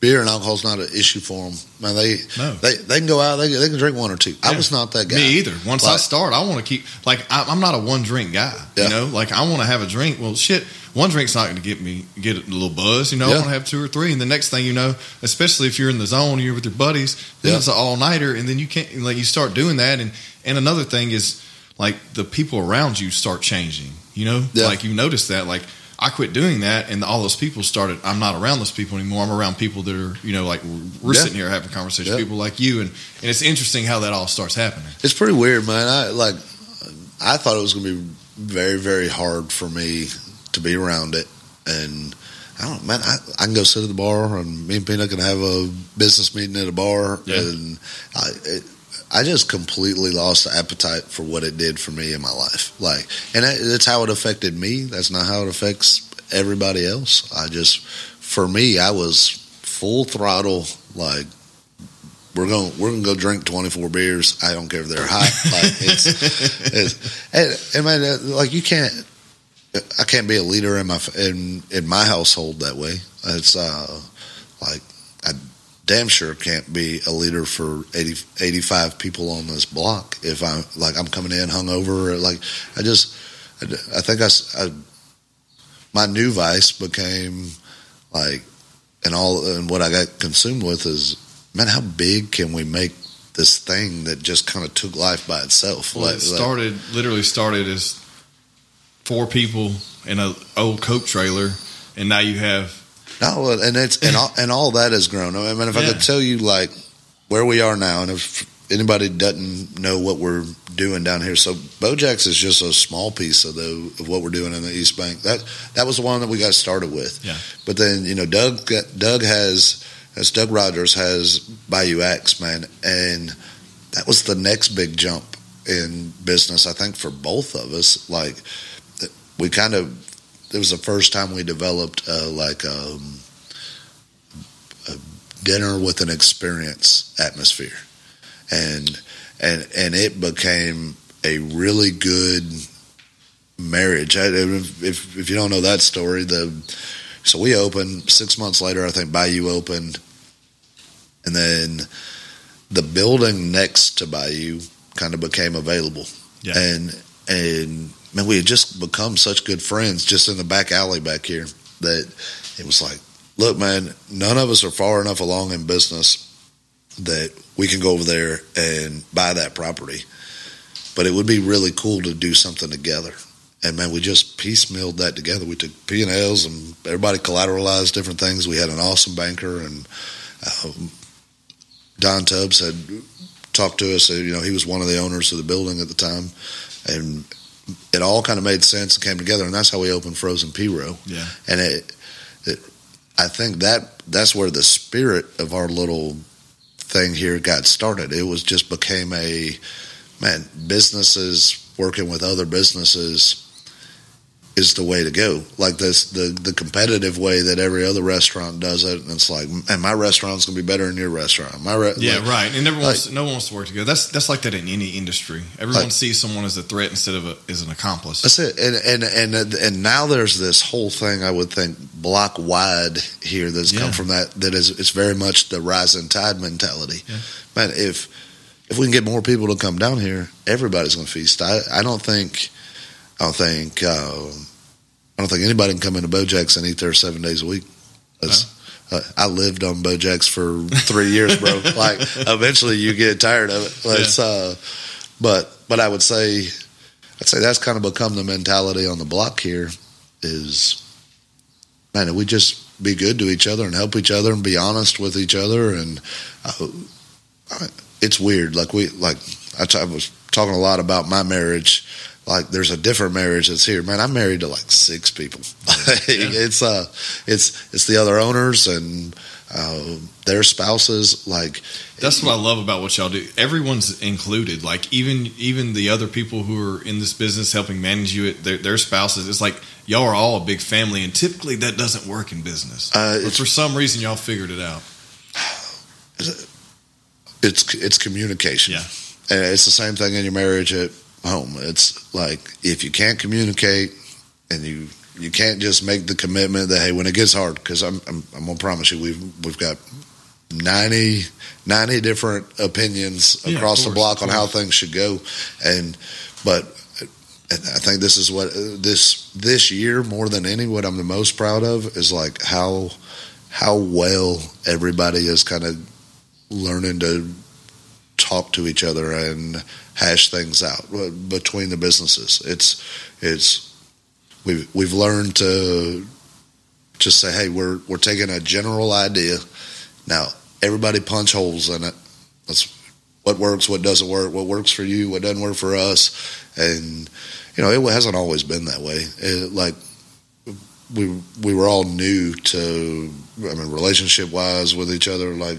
beer and alcohol is not an issue for them. Man, they no. they they can go out, they they can drink one or two. Yeah. I was not that guy. Me either. Once like, I start, I want to keep. Like I, I'm not a one drink guy. Yeah. You know, like I want to have a drink. Well, shit. One drink's not going to get me get a little buzz, you know. Yeah. I want to have two or three, and the next thing you know, especially if you're in the zone, you're with your buddies. Then yeah. it's an all nighter, and then you can't like you start doing that. And, and another thing is like the people around you start changing, you know. Yeah. Like you notice that. Like I quit doing that, and all those people started. I'm not around those people anymore. I'm around people that are, you know, like we're yeah. sitting here having conversations. Yeah. People like you, and, and it's interesting how that all starts happening. It's pretty weird, man. I like I thought it was going to be very very hard for me to be around it, and I don't man I, I can go sit at the bar and me and Peanut can have a business meeting at a bar. Yeah. And I it, I just completely lost the appetite for what it did for me in my life, like, and that's how it affected me. That's not how it affects everybody else. I just for me I was full throttle, like We're going we're gonna go drink twenty-four beers. I don't care if they're hot. Like, it's, it's, it, it made, like you can't. I can't be a leader in my in, in my household that way. It's uh, like I damn sure can't be a leader for eighty, eighty-five people on this block. If I like, I'm coming in hungover. Or like I just, I, I think I, I, my new vice became like, and all and what I got consumed with is, man, how big can we make this thing that just kind of took life by itself? Well, like, it started like, literally started as four people in an old Coke trailer, and now you have no, and it's and all, and all that has grown. I mean, if yeah. I could tell you like where we are now, and if anybody doesn't know what we're doing down here, so BeauxJax is just a small piece of the of what we're doing in the East Bank. That that was the one that we got started with. Yeah, but then you know, Doug Doug has as Doug Rogers has BeauxJax, man, and that was the next big jump in business. I think for both of us, like. We kind of, it was the first time we developed uh, like um, a dinner with an experience atmosphere, and and and it became a really good marriage. I, if, if if you don't know that story, the so we opened six months later. I think Bayou opened, and then the building next to Bayou kind of became available, yeah. and and. Man, we had just become such good friends just in the back alley back here that it was like, look, man, none of us are far enough along in business that we can go over there and buy that property. But it would be really cool to do something together. And, man, we just piecemealed that together. We took P and L's and everybody collateralized different things. We had an awesome banker, and um, Don Tubbs had talked to us. You know, he was one of the owners of the building at the time, and it all kind of made sense and came together, and that's how we opened Frozen P-Row. Yeah. And it, it, I think that that's where the spirit of our little thing here got started. It was just became a, man, businesses working with other businesses is the way to go. Like this, the, the competitive way that every other restaurant does it, and it's like, man, my restaurant's going to be better than your restaurant. My re- Yeah, like, right. And everyone like, wants, no one wants to work together. That's that's like that in any industry. Everyone like, sees someone as a threat instead of a, as an accomplice. That's it. And, and and and now there's this whole thing, I would think, block-wide here that's yeah. come from that, that is it's very much the rising tide mentality. Yeah. Man, if, if we can get more people to come down here, everybody's going to feast. I, I don't think... I don't think uh, I don't think anybody can come into BeauxJax and eat there seven days a week. That's, uh, I lived on BeauxJax for three years, bro. Like eventually you get tired of it. It's, yeah. uh, but but I would say I'd say that's kind of become the mentality on the block here. Is man, we just be good to each other and help each other and be honest with each other. And uh, it's weird. Like we like I, t- I was talking a lot about my marriage. Like there's a different marriage that's here, man. I'm married to like six people. Yeah. It's uh, it's it's the other owners and uh, their spouses. Like that's what I love about what y'all do. Everyone's included. Like even even the other people who are in this business helping manage you, their, their spouses. It's like y'all are all a big family, and typically that doesn't work in business. Uh, but for some reason, y'all figured it out. It's it's communication. Yeah, and it's the same thing in your marriage. It, home it's like if you can't communicate and you you can't just make the commitment that hey when it gets hard, because I'm, I'm I'm gonna promise you we've we've got ninety, ninety different opinions across yeah, course, the block on how things should go, and but and I think this is what this this year more than any what I'm the most proud of is like how how well everybody is kind of learning to talk to each other and hash things out between the businesses. It's it's we've we've learned to just say, hey, we're we're taking a general idea. Now everybody punch holes in it. That's what works, what doesn't work, what works for you, what doesn't work for us. And you know, it hasn't always been that way. It, like we we were all new to, I mean, relationship wise with each other, like.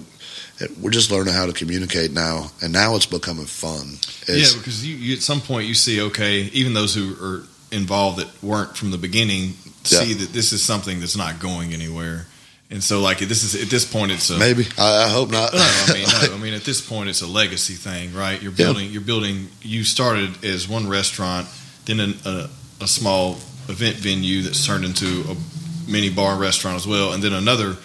We're just learning how to communicate now, and now it's becoming fun. It's, yeah, because you, you, at some point you see, okay, even those who are involved that weren't from the beginning see yeah. that this is something that's not going anywhere, And so, like, this is at this point, it's a, maybe I, I hope not. No, I mean, no, I mean, at this point, it's a legacy thing, right? You're building, yeah. you're building. You started as one restaurant, then an, a, a small event venue that's turned into a mini bar and restaurant as well, and then another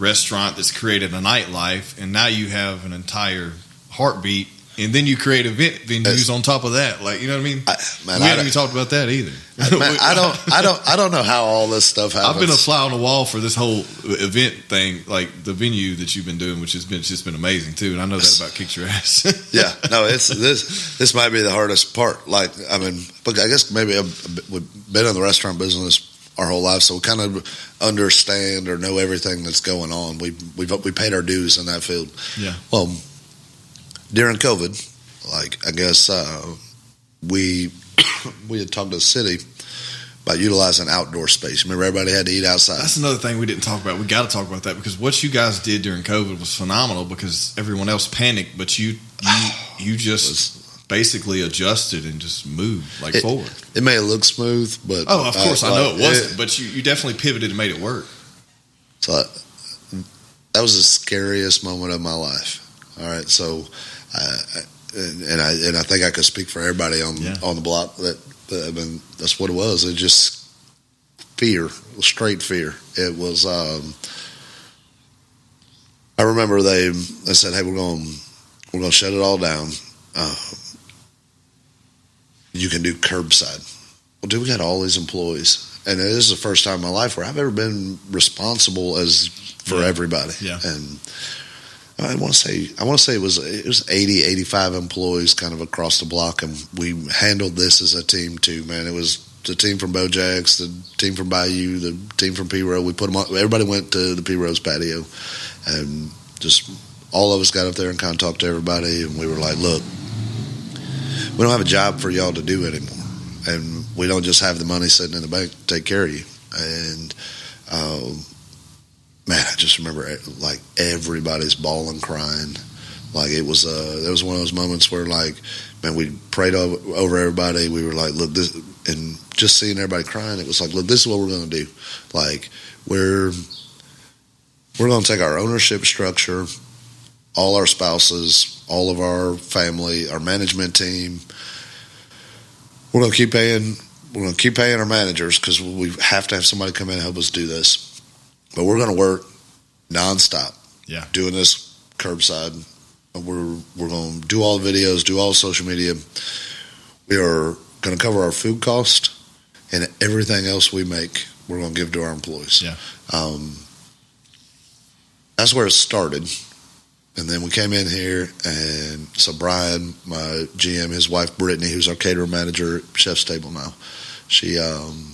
restaurant that's created a nightlife, and now you have an entire heartbeat. And then you create event venues on top of that, like, you know what I mean. I, man, we I haven't even talked about that either. Man, I don't, I don't, I don't know how all this stuff happens. I've been a fly on the wall for this whole event thing, like the venue that you've been doing, which has been just been amazing too. And I know that about kicks your ass. Yeah, no, it's this. This might be the hardest part. Like, I mean, look, I guess maybe I've, we've been in the restaurant business our whole life, so we kind of understand or know everything that's going on. We we we paid our dues in that field. Yeah. Well. During COVID, like, I guess uh, we we had talked to the city about utilizing outdoor space. Remember, everybody had to eat outside. That's another thing we didn't talk about. We got to talk about that, because what you guys did during COVID was phenomenal, because everyone else panicked, but you you, you just was, basically adjusted and just moved, like, it, forward. It may have looked smooth, but... Oh, of course, I, I know it wasn't, it, but you, you definitely pivoted and made it work. So that was the scariest moment of my life. All right, so... Uh, and, and I and I think I could speak for everybody on yeah. on the block that, that I mean, that's what it was. It just fear, straight fear. It was. Um, I remember they they said, "Hey, we're going we're going to shut it all down. Uh, you can do curbside." Well, dude, we got all these employees, and this is the first time in my life where I've ever been responsible as for yeah. everybody. Yeah, and. I want to say I want to say it was it was eighty, eighty-five employees kind of across the block, and we handled this as a team too. Man, it was the team from BeauxJax, the team from Bayou, the team from P-Row. We put them on. Everybody went to the P-Row's patio, and just all of us got up there and kind of talked to everybody, and we were like, "Look, we don't have a job for y'all to do anymore, and we don't just have the money sitting in the bank to take care of you." And uh, man, I just remember, like, everybody's bawling, crying. Like, it was uh, there was one of those moments where, like, man, we prayed over, over everybody. We were like, look, this, and just seeing everybody crying, it was like, look, this is what we're going to do. Like, we're we're going to take our ownership structure, all our spouses, all of our family, our management team. We're going to keep paying. We're going to keep paying our managers, because we have to have somebody come in and help us do this. But we're going to work nonstop, yeah. doing this curbside. We're we're going to do all the videos, do all the social media. We are going to cover our food cost, and everything else we make, we're going to give to our employees. Yeah, um, that's where it started, and then we came in here, and so Brian, my G M, his wife Brittany, who's our caterer manager at Chef's Table now, she um,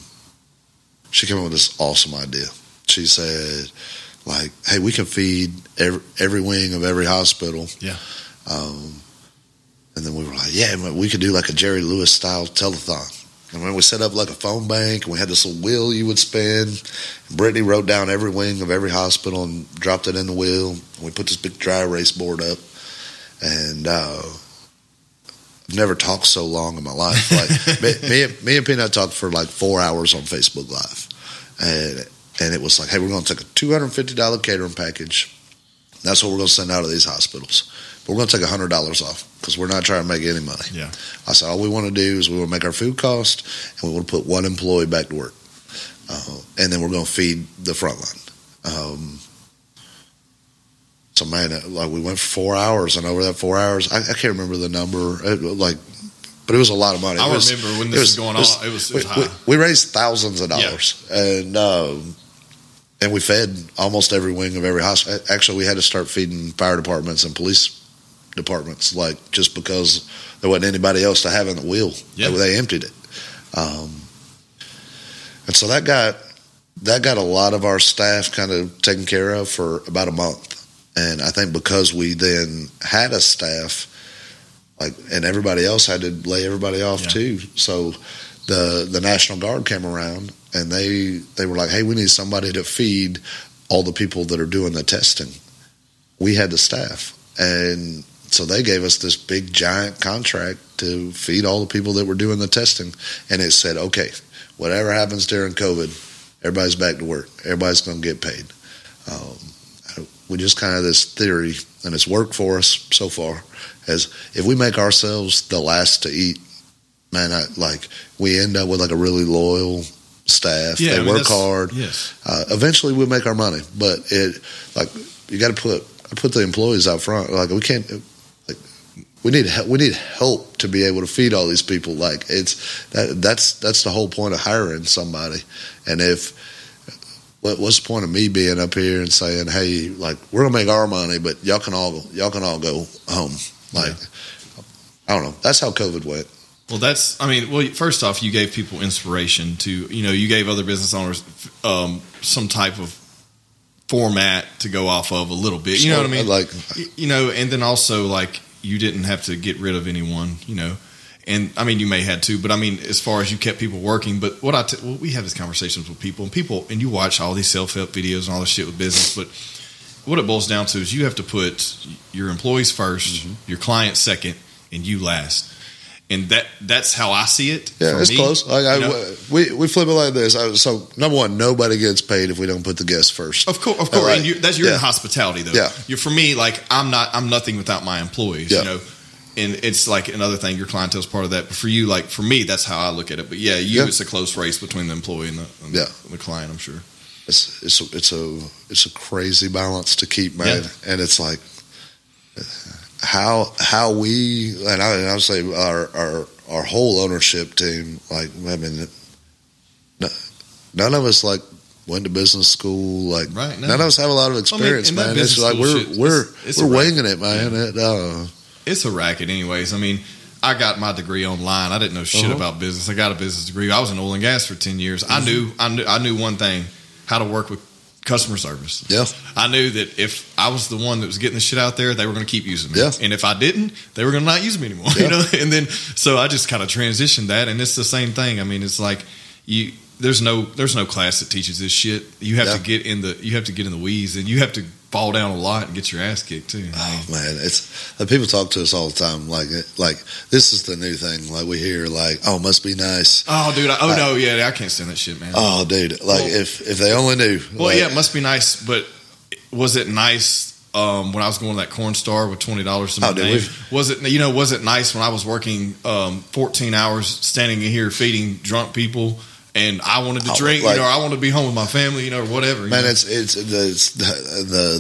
she came up with this awesome idea. She said, like, hey, we can feed every, every wing of every hospital. Yeah. Um, and then we were like, yeah, we could do like a Jerry Lewis-style telethon. And when we set up like a phone bank, and we had this little wheel you would spin. And Brittany wrote down every wing of every hospital and dropped it in the wheel. And we put this big dry erase board up. And uh, I've never talked so long in my life. Like, me, me, and, me and Peanut talked for like four hours on Facebook Live. And And it was like, hey, we're going to take a two hundred fifty dollars catering package. That's what we're going to send out to these hospitals. But we're going to take one hundred dollars off, because we're not trying to make any money. Yeah. I said, all we want to do is we want to make our food cost, and we want to put one employee back to work. Uh, and then we're going to feed the front line. Um, so, man, like, we went for four hours, and over that four hours, I, I can't remember the number, it, like, but it was a lot of money. I was, remember when this was, was going was, on. It was, it was we, high. We, we raised thousands of dollars. Yeah. And... Um, And we fed almost every wing of every hospital. Actually, we had to start feeding fire departments and police departments, like, just because there wasn't anybody else to have in the wheel. Yeah. They, they emptied it. Um, and so that got that got a lot of our staff kind of taken care of for about a month. And I think because we then had a staff, like, and everybody else had to lay everybody off yeah. too. So the the National Guard came around. And they, they were like, hey, we need somebody to feed all the people that are doing the testing. We had the staff. And so they gave us this big, giant contract to feed all the people that were doing the testing. And it said, okay, whatever happens during COVID, everybody's back to work. Everybody's going to get paid. Um, we just kind of this theory, and it's worked for us so far, is if we make ourselves the last to eat, man, I, like we end up with like a really loyal staff. Yeah, they I mean, work hard. Yes. Uh, eventually, we'll make our money, but it like you got to put I put the employees out front. Like we can't. We need we need help to be able to feed all these people. Like it's that, that's that's the whole point of hiring somebody. And if what, what's the point of me being up here and saying, "Hey, like we're gonna make our money, but y'all can all y'all can all go home." Like yeah. I don't know. That's how COVID went. Well, that's I mean, well, first off, you gave people inspiration to you know you gave other business owners um, some type of format to go off of a little bit. You know what I mean? Like you know, and then also like. You didn't have to get rid of anyone, you know, and I mean, you may had to, but I mean, as far as you kept people working, but what I, t- well, we have these conversations with people and people, and you watch all these self-help videos and all this shit with business, but what it boils down to is you have to put your employees first, mm-hmm. your clients second, and you last. And that, that's how I see it. Yeah, it's me. Close. Like I, you know? we, we flip it like this. I, so, number one, nobody gets paid if we don't put the guests first. Of course, of course. Right. And you, that's you're yeah. in hospitality, though. Yeah. You're, for me, like I'm not, I'm nothing without my employees. Yeah. You know, and it's like another thing. Your clientele is part of that. But for you, like for me, that's how I look at it. But yeah, you, yeah. it's a close race between the employee and the, and yeah. the client. I'm sure. It's it's a, it's a it's a crazy balance to keep, man. Yeah. And it's like. How how we and I and I would say our, our our whole ownership team, like I mean, none of us like went to business school, like right, no. none of us have a lot of experience, well, I mean, man. It's like we're shit, we're it's, it's we're winging it, man. Yeah. It, uh, it's a racket, anyways. I mean, I got my degree online. I didn't know shit uh-huh. about business. I got a business degree. I was in oil and gas for ten years. Mm-hmm. I knew I knew I knew one thing: how to work with. Customer service. Yeah. I knew that if I was the one that was getting the shit out there, they were going to keep using me. Yeah. And if I didn't, they were going to not use me anymore. Yeah. You know? And then, so I just kind of transitioned that. And it's the same thing. I mean, it's like you, there's no, there's no class that teaches this shit. You have yeah. to get in the, you have to get in the weeds and you have to fall down a lot and get your ass kicked too. Oh man. It's like people talk to us all the time. Like, like this is the new thing. Like we hear like, oh, must be nice. Oh dude. I, oh I, no. Yeah. I can't stand that shit, man. Oh dude. Like well, if, if they only knew. Well, like, yeah, it must be nice. But was it nice? Um, when I was going to that Corn Star with twenty dollars to my name, was it you know was it nice when I was working um, fourteen hours standing in here feeding drunk people and I wanted to oh, drink, like, you know, or I wanted to be home with my family, you know, or whatever. Man, you know? it's it's, the, it's the,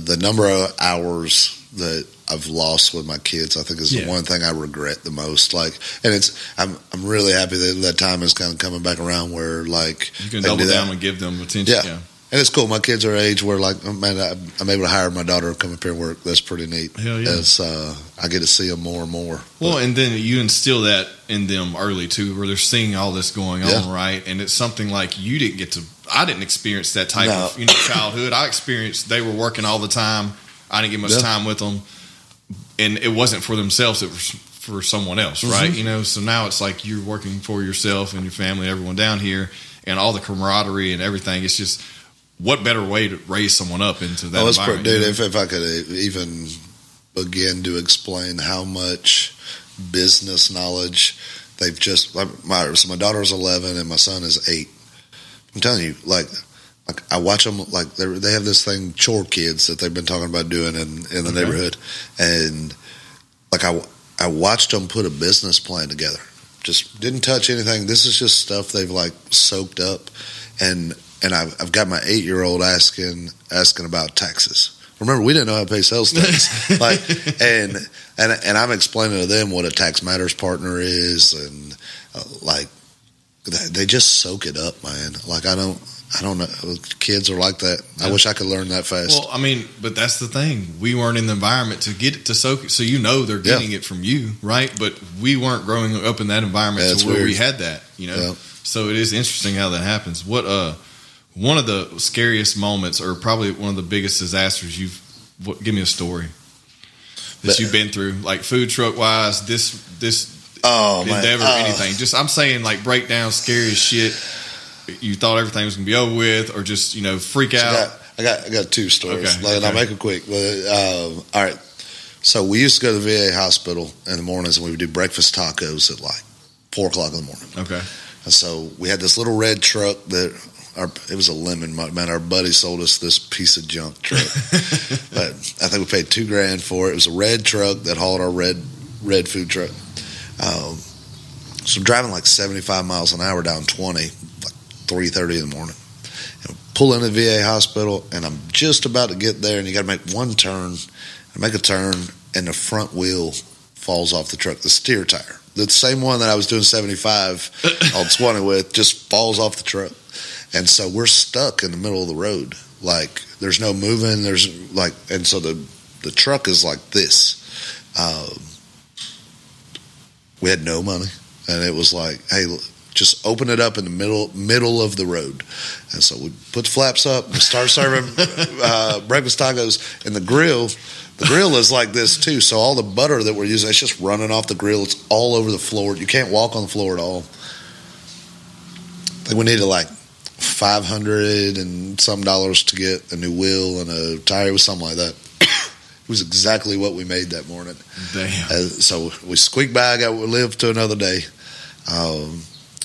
the the number of hours that I've lost with my kids. I think is yeah. the one thing I regret the most. Like, and it's I'm I'm really happy that that time is kind of coming back around where like you can double down and give them attention. Yeah. yeah. And it's cool. My kids are age where, like, man, I, I'm able to hire my daughter to come up here and work. That's pretty neat. Hell yeah. As, uh, I get to see them more and more. Well, but. And then you instill that in them early, too, where they're seeing all this going yeah. on, right? And it's something like you didn't get to – I didn't experience that type no. of you know, childhood. I experienced they were working all the time. I didn't get much yeah. time with them. And it wasn't for themselves. It was for someone else, mm-hmm. right? You know, so now it's like you're working for yourself and your family, everyone down here, and all the camaraderie and everything. It's just – what better way to raise someone up into that oh, environment? Dude, if, if I could even begin to explain how much business knowledge they've just – my so my daughter's eleven and my son is eight. I'm telling you, like, like I watch them – like they they have this thing, chore kids, that they've been talking about doing in, in the okay. neighborhood. And, like, I, I watched them put a business plan together. Just didn't touch anything. This is just stuff they've, like, soaked up and – And I've, I've got my eight-year-old asking asking about taxes. Remember, we didn't know how to pay sales tax. like, and and and I'm explaining to them what a tax matters partner is, and uh, like they just soak it up, man. Like I don't I don't know. Kids are like that. I yeah. wish I could learn that fast. Well, I mean, but that's the thing. We weren't in the environment to get it to soak it. So you know they're getting yeah. it from you, right? But we weren't growing up in that environment yeah, to where weird. we had that, you know. Yeah. So it is interesting how that happens. What uh. One of the scariest moments, or probably one of the biggest disasters you've. What, give me a story that but, you've been through, like food truck wise, this this oh, endeavor, uh, anything. Just I'm saying, like breakdown, scariest shit. You thought everything was gonna be over with, or just you know freak out. So I, got, I got I got two stories. Okay, like, okay. I'll make it quick. But, um, all right, so we used to go to the V A hospital in the mornings, and we would do breakfast tacos at like four o'clock in the morning. Okay, and so we had this little red truck that. our, it was a lemon mug. Man, our buddy sold us this piece of junk truck. But I think we paid two grand for it. It was a red truck that hauled our red red food truck. Um, so I'm driving like seventy-five miles an hour down twenty, like three thirty in the morning. And pull into the V A hospital, and I'm just about to get there, and you got to make one turn. I make a turn, and the front wheel falls off the truck, the steer tire. The same one that I was doing seventy-five on twenty with just falls off the truck. And so we're stuck in the middle of the road. Like, there's no moving. There's like, and so the, the truck is like this. Um, we had no money. And it was like, hey, just open it up in the middle middle of the road. And so we put the flaps up. We start serving uh, breakfast tacos. And the grill, the grill is like this too. So all the butter that we're using, it's just running off the grill. It's all over the floor. You can't walk on the floor at all. I think we needed like five hundred and some dollars to get a new wheel and a tire. It was something like that. It was exactly what we made that morning. Damn. Uh, so we squeaked by. I got we lived to another day. Um,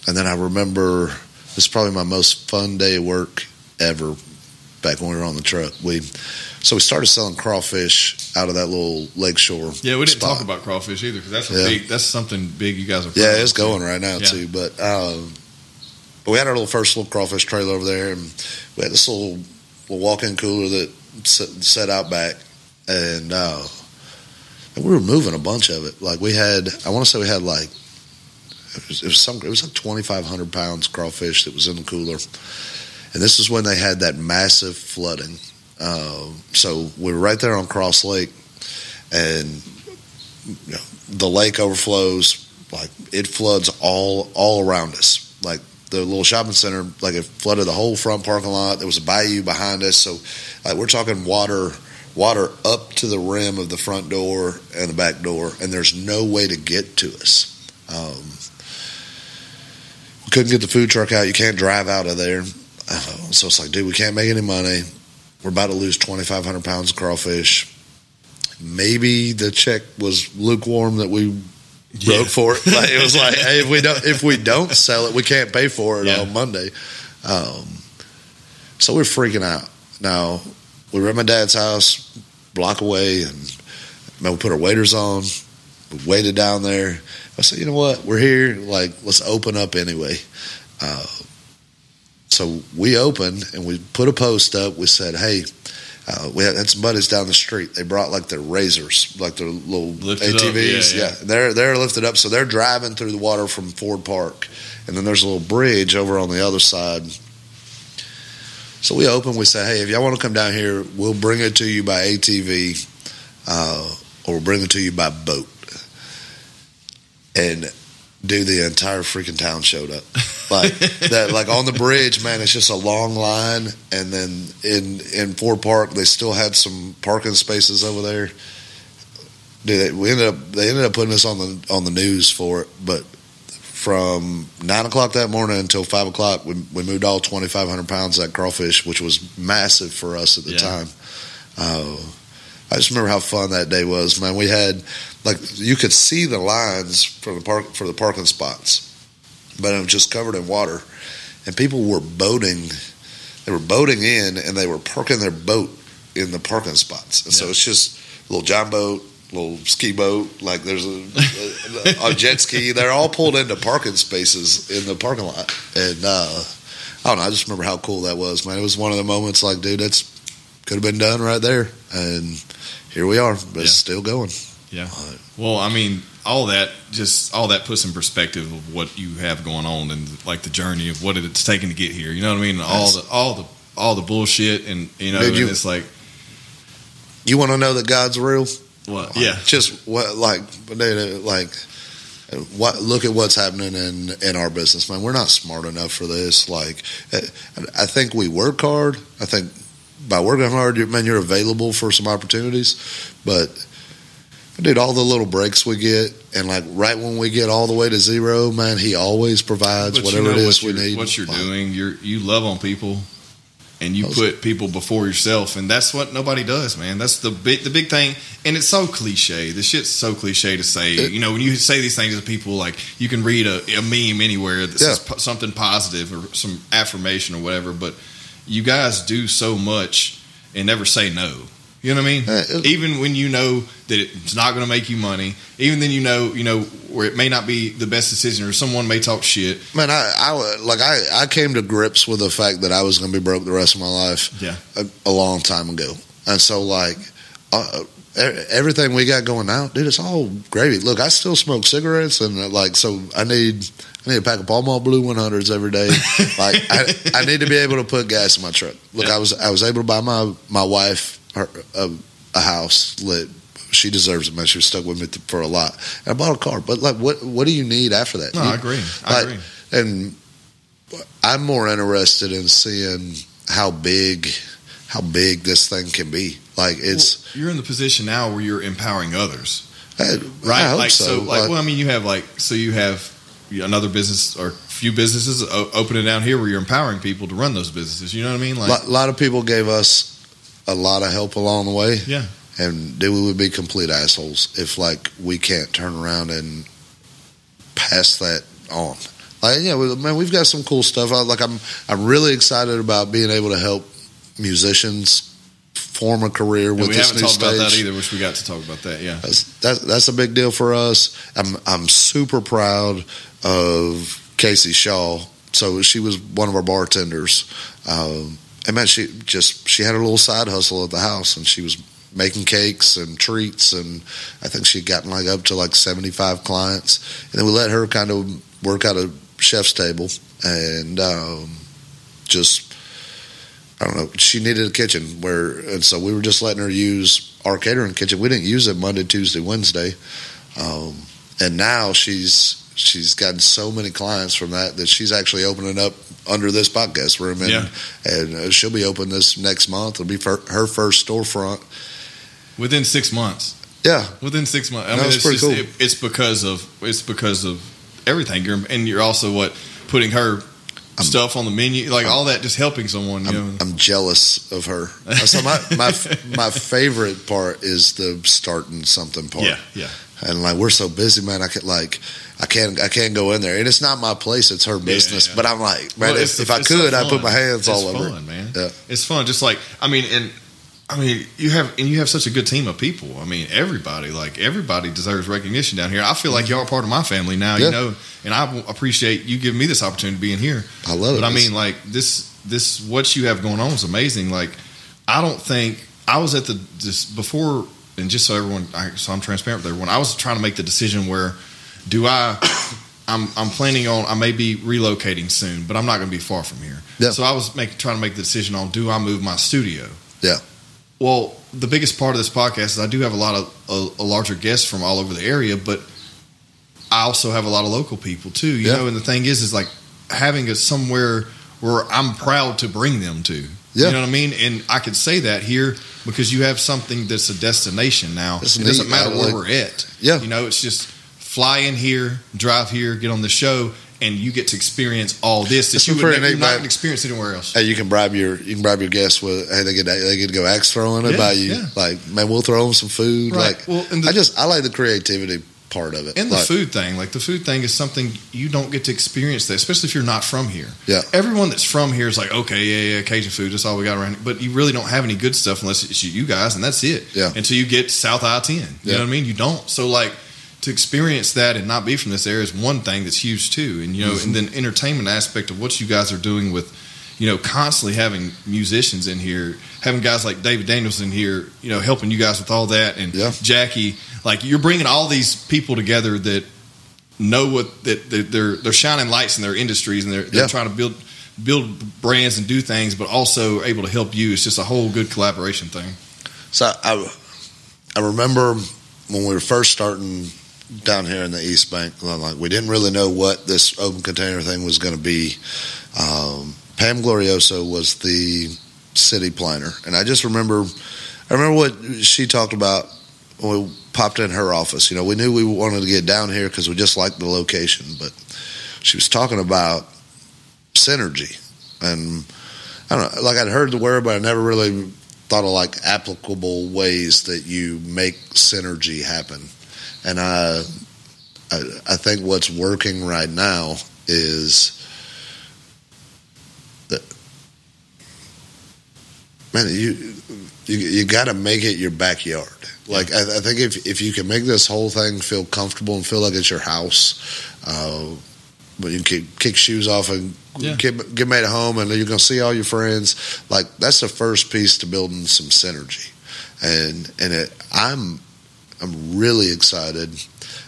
and then I remember, this is probably my most fun day of work ever back when we were on the truck. We So we started selling crawfish out of that little lakeshore Yeah, we didn't spot. talk about crawfish either because that's, yeah. that's something big you guys are Yeah, it's going right now yeah. too. But um, but we had our little first little crawfish trailer over there, and we had this little, little walk-in cooler that set out back. And, uh, and we were moving a bunch of it. Like we had, I want to say we had like, it was, it was some, it was like twenty-five hundred pounds crawfish that was in the cooler. And this is when they had that massive flooding. Uh, so we were right there on Cross Lake, and you know, the lake overflows, like it floods all, all around us. Like the little shopping center, like it flooded the whole front parking lot. There was a bayou behind us. So like we're talking water water up to the rim of the front door and the back door, and there's no way to get to us. Um, we couldn't get the food truck out. You can't drive out of there. Uh, so it's like, dude, we can't make any money. We're about to lose twenty-five hundred pounds of crawfish. Maybe the check was lukewarm that we yeah. wrote for it. Like, it was like, hey, if we don't if we don't sell it, we can't pay for it yeah. on Monday. Um, so we're freaking out. Now, we were at my dad's house, block away, and man, we put our waders on. We waded down there. I said, you know what? We're here. Like, let's open up anyway. Uh, so we opened, and we put a post up. We said, hey, uh, we had, had some buddies down the street. They brought, like, their razors, like their little lifted A T Vs. Yeah, yeah. yeah, they're they're lifted up. So they're driving through the water from Ford Park. And then there's a little bridge over on the other side. So we open, we say, hey, if y'all want to come down here, we'll bring it to you by A T V uh, or we'll bring it to you by boat. And, dude, the entire freaking town showed up. Like, that, like on the bridge, man, it's just a long line. And then in, in Ford Park, they still had some parking spaces over there. Dude, they, we ended up, they ended up putting us on the, on the news for it, but from nine o'clock that morning until five o'clock, we, we moved all twenty-five hundred pounds of that crawfish, which was massive for us at the yeah. time. Uh, I just remember how fun that day was, man. We had, like, you could see the lines for the park for the parking spots, but it was just covered in water. And people were boating. They were boating in, and they were parking their boat in the parking spots. And yeah. so it's just a little John boat, little ski boat, like there's a, a, a jet ski. They're all pulled into parking spaces in the parking lot. And uh, I don't know, I just remember how cool that was, man. It was one of the moments like, dude, that's could have been done right there. And here we are, but yeah. it's still going. Yeah. Right. Well, I mean, all that, just all that puts in perspective of what you have going on and like the journey of what it's taken to get here. You know what I mean? And all the, all the, all the bullshit and, you know, dude, and you, it's like. You want to know that God's real? What? Like, yeah, just what, like, like, what? Look at what's happening in, in our business, man. We're not smart enough for this. Like, I think we work hard. I think by working hard, man, you're available for some opportunities. But, dude, all the little breaks we get, and like right when we get all the way to zero, man, he always provides but whatever you know, it is what we need. What you're like, doing, you're you love on people. and you put people before yourself, and that's what nobody does, man. That's the big, the big thing, and it's so cliche. This shit's so cliche to say. It, you know, when you say these things to people, like, you can read a, a meme anywhere that yeah. says p- something positive or some affirmation or whatever, but you guys do so much and never say no. You know what I mean? Uh, it, even when you know that it's not going to make you money, even then you know, you know, where it may not be the best decision or someone may talk shit. Man, I, I like I, I came to grips with the fact that I was going to be broke the rest of my life yeah. a, a long time ago. And so, like, uh, everything we got going now, dude, it's all gravy. Look, I still smoke cigarettes, and, like, so I need I need a pack of Pall Mall Blue one hundreds every day. Like, I, I need to be able to put gas in my truck. Look, yeah. I was I was able to buy my, my wife Her, a, a house that she deserves it, man. She was stuck with me for a lot. And I bought a car, but like, what what do you need after that? No, you, I agree. I like, agree. And I'm more interested in seeing how big how big this thing can be. Like, it's well, you're in the position now where you're empowering others, I, right? I hope like so, so like, like well, I mean, you have like so you have another business or few businesses opening down here where you're empowering people to run those businesses. You know what I mean? Like, a lot of people gave us a lot of help along the way. Yeah. And dude, we would be complete assholes if, like, we can't turn around and pass that on. Like, yeah, we, man, we've got some cool stuff. I, like, I'm I'm really excited about being able to help musicians form a career with this new stage. We haven't talked about that either, which we got to talk about that, yeah. That's, that, that's a big deal for us. I'm, I'm super proud of Casey Shaw. So she was one of our bartenders. Um, And, man, she just she had a little side hustle at the house, and she was making cakes and treats, and I think she had gotten like up to like seventy-five clients. And then we let her kind of work out a chef's table, and um, just I don't know. She needed a kitchen where, and so we were just letting her use our catering kitchen. We didn't use it Monday, Tuesday, Wednesday, um, and now she's. She's gotten so many clients from that that she's actually opening up under this podcast room. And, yeah. and uh, she'll be open this next month. It'll be for her first storefront. Within six months. Yeah. Within six months. I no, mean, it's, it's pretty just, cool. It, it's, because of, it's because of everything. You're, and you're also, what, putting her I'm, stuff on the menu, like I'm, all that, just helping someone. You I'm, know? I'm jealous of her. So my, my, my favorite part is the starting something part. Yeah, yeah. And like, we're so busy, man. I could like, I can't, I can't go in there, and it's not my place. It's her business. Yeah, yeah. But I'm like, man, well, if, if I could, so I'd put my hands it's all fun, over. It's fun, man. Yeah. It's fun. Just like, I mean, and I mean, you have, and you have such a good team of people. I mean, everybody, like everybody deserves recognition down here. I feel like y'all are part of my family now, yeah. you know, and I appreciate you giving me this opportunity being here. I love it. But I mean, like this, this, what you have going on is amazing. Like, I don't think I was at the, this before. And just so everyone, so I'm transparent with everyone, I was trying to make the decision where do I, I'm, I'm planning on, I may be relocating soon, but I'm not going to be far from here. Yeah. So I was make, trying to make the decision on, do I move my studio? Yeah. Well, the biggest part of this podcast is I do have a lot of a, a larger guests from all over the area, but I also have a lot of local people too, you yeah. know? And the thing is, is like having a somewhere where I'm proud to bring them to. Yeah. You know what I mean? And I could say that here because you have something that's a destination now. It's it neat. Doesn't matter where like, we're at. Yeah. You know, it's just fly in here, drive here, get on the show, and you get to experience all this that it's you would never, you're not going to experience anywhere else. Hey, you can bribe your you can bribe your guests with, hey, they get they get to go axe throwing it yeah, by you. Yeah. Like, man, we'll throw them some food. Right. Like, well, and the, I just I like the creativity part of it. And like, the food thing. Like, the food thing is something you don't get to experience that, especially if you're not from here. Yeah. Everyone that's from here is like, okay, yeah, yeah, Cajun food, that's all we got around here. But you really don't have any good stuff unless it's you guys, and that's it. Yeah. Until you get South I ten. You yeah. know what I mean? You don't. So, like, to experience that and not be from this area is one thing that's huge, too. And, you know, mm-hmm. and then entertainment aspect of what you guys are doing with, you know, constantly having musicians in here, having guys like David Daniels in here, you know, helping you guys with all that. And yeah. Jackie, like you're bringing all these people together that know what, that, that they're, they're shining lights in their industries and they're, they're yeah. trying to build, build brands and do things, but also able to help you. It's just a whole good collaboration thing. So I, I remember when we were first starting down here in the East Bank, like we didn't really know what this open container thing was going to be. Um, Pam Glorioso was the city planner, and I just remember, I remember what she talked about when we popped in her office. You know, we knew we wanted to get down here because we just liked the location, but she was talking about synergy, and I don't know, like I'd heard the word, but I never really thought of like applicable ways that you make synergy happen. And I, I, I think what's working right now is that, man, you you, you got to make it your backyard. Like I, I think if if you can make this whole thing feel comfortable and feel like it's your house, uh, but you can kick, kick shoes off and yeah. get get made at home, and you're gonna see all your friends. Like that's the first piece to building some synergy, and and it, I'm I'm really excited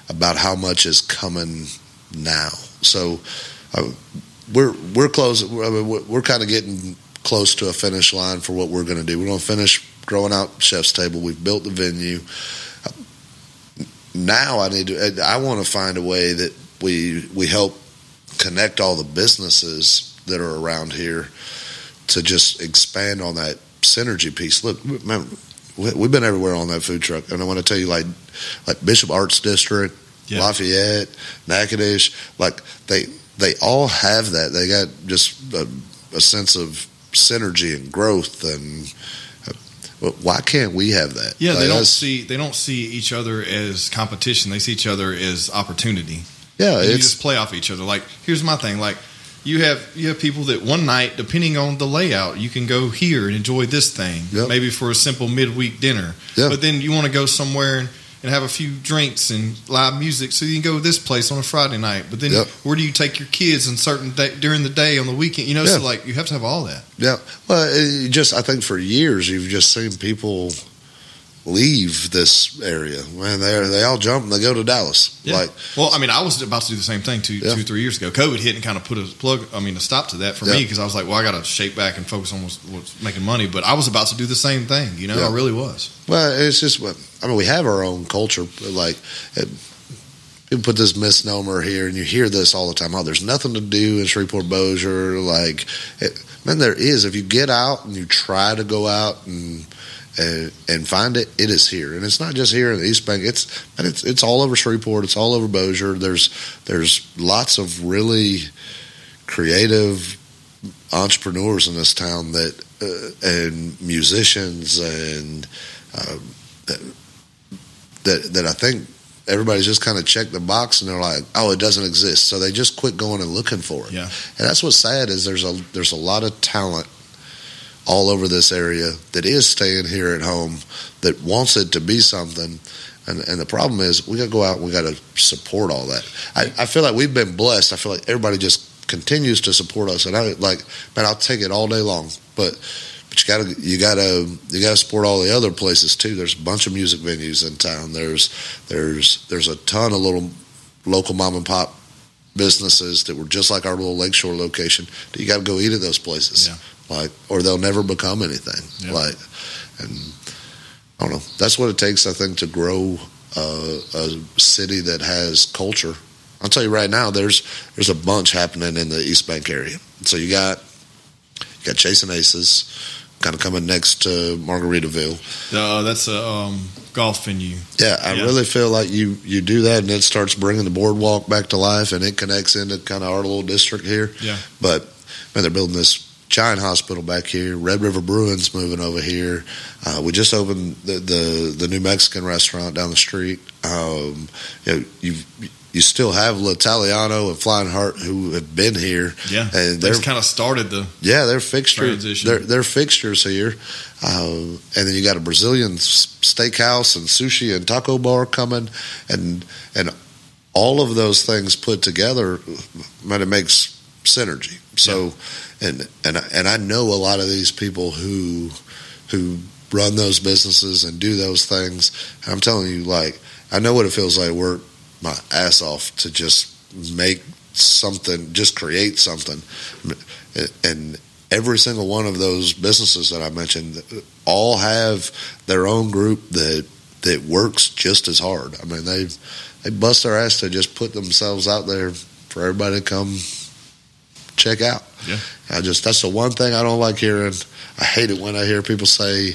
about how much is coming now. So uh, we're we're close. I mean, we're, we're kind of getting close to a finish line for what we're gonna do. We're gonna finish growing out Chef's Table. We've built the venue. Now I need to. I want to find a way that we we help connect all the businesses that are around here to just expand on that synergy piece. Look, man, we've been everywhere on that food truck, and I want to tell you, like like Bishop Arts District, yeah. Lafayette, Natchitoches, like they they all have that. They got just a, a sense of synergy and growth and. But why can't we have that? Yeah, like, they don't see they don't see each other as competition. They see each other as opportunity. Yeah, and you just play off each other. Like, here's my thing. Like, you have you have people that one night, depending on the layout, you can go here and enjoy this thing, yep. maybe for a simple midweek dinner. Yep. But then you want to go somewhere and, and have a few drinks and live music, so you can go to this place on a Friday night. But then, yep. where do you take your kids on certain day, during the day on the weekend? You know, yeah. so like you have to have all that. Yeah. Well, it just I think for years you've just seen people leave this area. Man, they they all jump and they go to Dallas. Yeah. Like, well, I mean, I was about to do the same thing two, yeah. two three years ago. COVID hit and kind of put a plug. I mean, a stop to that for yeah. me, because I was like, well, I got to shake back and focus on what's, what's making money. But I was about to do the same thing. You know, yeah. I really was. Well, it's just what. I mean, we have our own culture. Like, it, people put this misnomer here, and you hear this all the time. Oh, there's nothing to do in Shreveport-Bossier. Like, it, man, there is. If you get out and you try to go out and and, and find it, it is here. And it's not just here in the East Bank. It's and it's it's all over Shreveport. It's all over Bossier. There's there's lots of really creative entrepreneurs in this town that uh, and musicians and uh, that. That that I think everybody's just kind of checked the box and they're like, oh, it doesn't exist, so they just quit going and looking for it. Yeah, and that's what's sad is there's a there's a lot of talent all over this area that is staying here at home that wants it to be something, and and the problem is we got to go out and we got to support all that. I, I feel like we've been blessed. I feel like everybody just continues to support us, and I like man, I'll take it all day long, but. But you gotta, you gotta, you gotta support all the other places too. There's a bunch of music venues in town. There's, there's, there's a ton of little local mom and pop businesses that were just like our little Lakeshore location. You gotta go eat at those places, yeah. like, or they'll never become anything. Yeah. Like, and I don't know. That's what it takes, I think, to grow a, a city that has culture. I'll tell you right now, there's, there's a bunch happening in the East Bank area. So you got, you got Chasing Aces. Kind of coming next to Margaritaville. Uh, that's a um, golf venue. Yeah, I yeah. really feel like you, you do that and it starts bringing the boardwalk back to life and it connects into kind of our little district here. Yeah. But, man, they're building this giant hospital back here. Red River Brewing's moving over here. Uh, we just opened the, the, the new Mexican restaurant down the street. Um, you know, you've... You still have L'Italiano and Flying Heart who have been here. Yeah, and they've kind of started the yeah they're fixtures. They're, they're fixtures here, uh, and then you got a Brazilian steakhouse and sushi and taco bar coming, and and all of those things put together, man, it makes synergy. So, yeah. and and and I know a lot of these people who who run those businesses and do those things. And I'm telling you, like I know what it feels like. We're my ass off to just make something, just create something. And every single one of those businesses that I mentioned all have their own group that that works just as hard. I mean, they they bust their ass to just put themselves out there for everybody to come check out. Yeah, I just that's the one thing I don't like hearing. I hate it when I hear people say,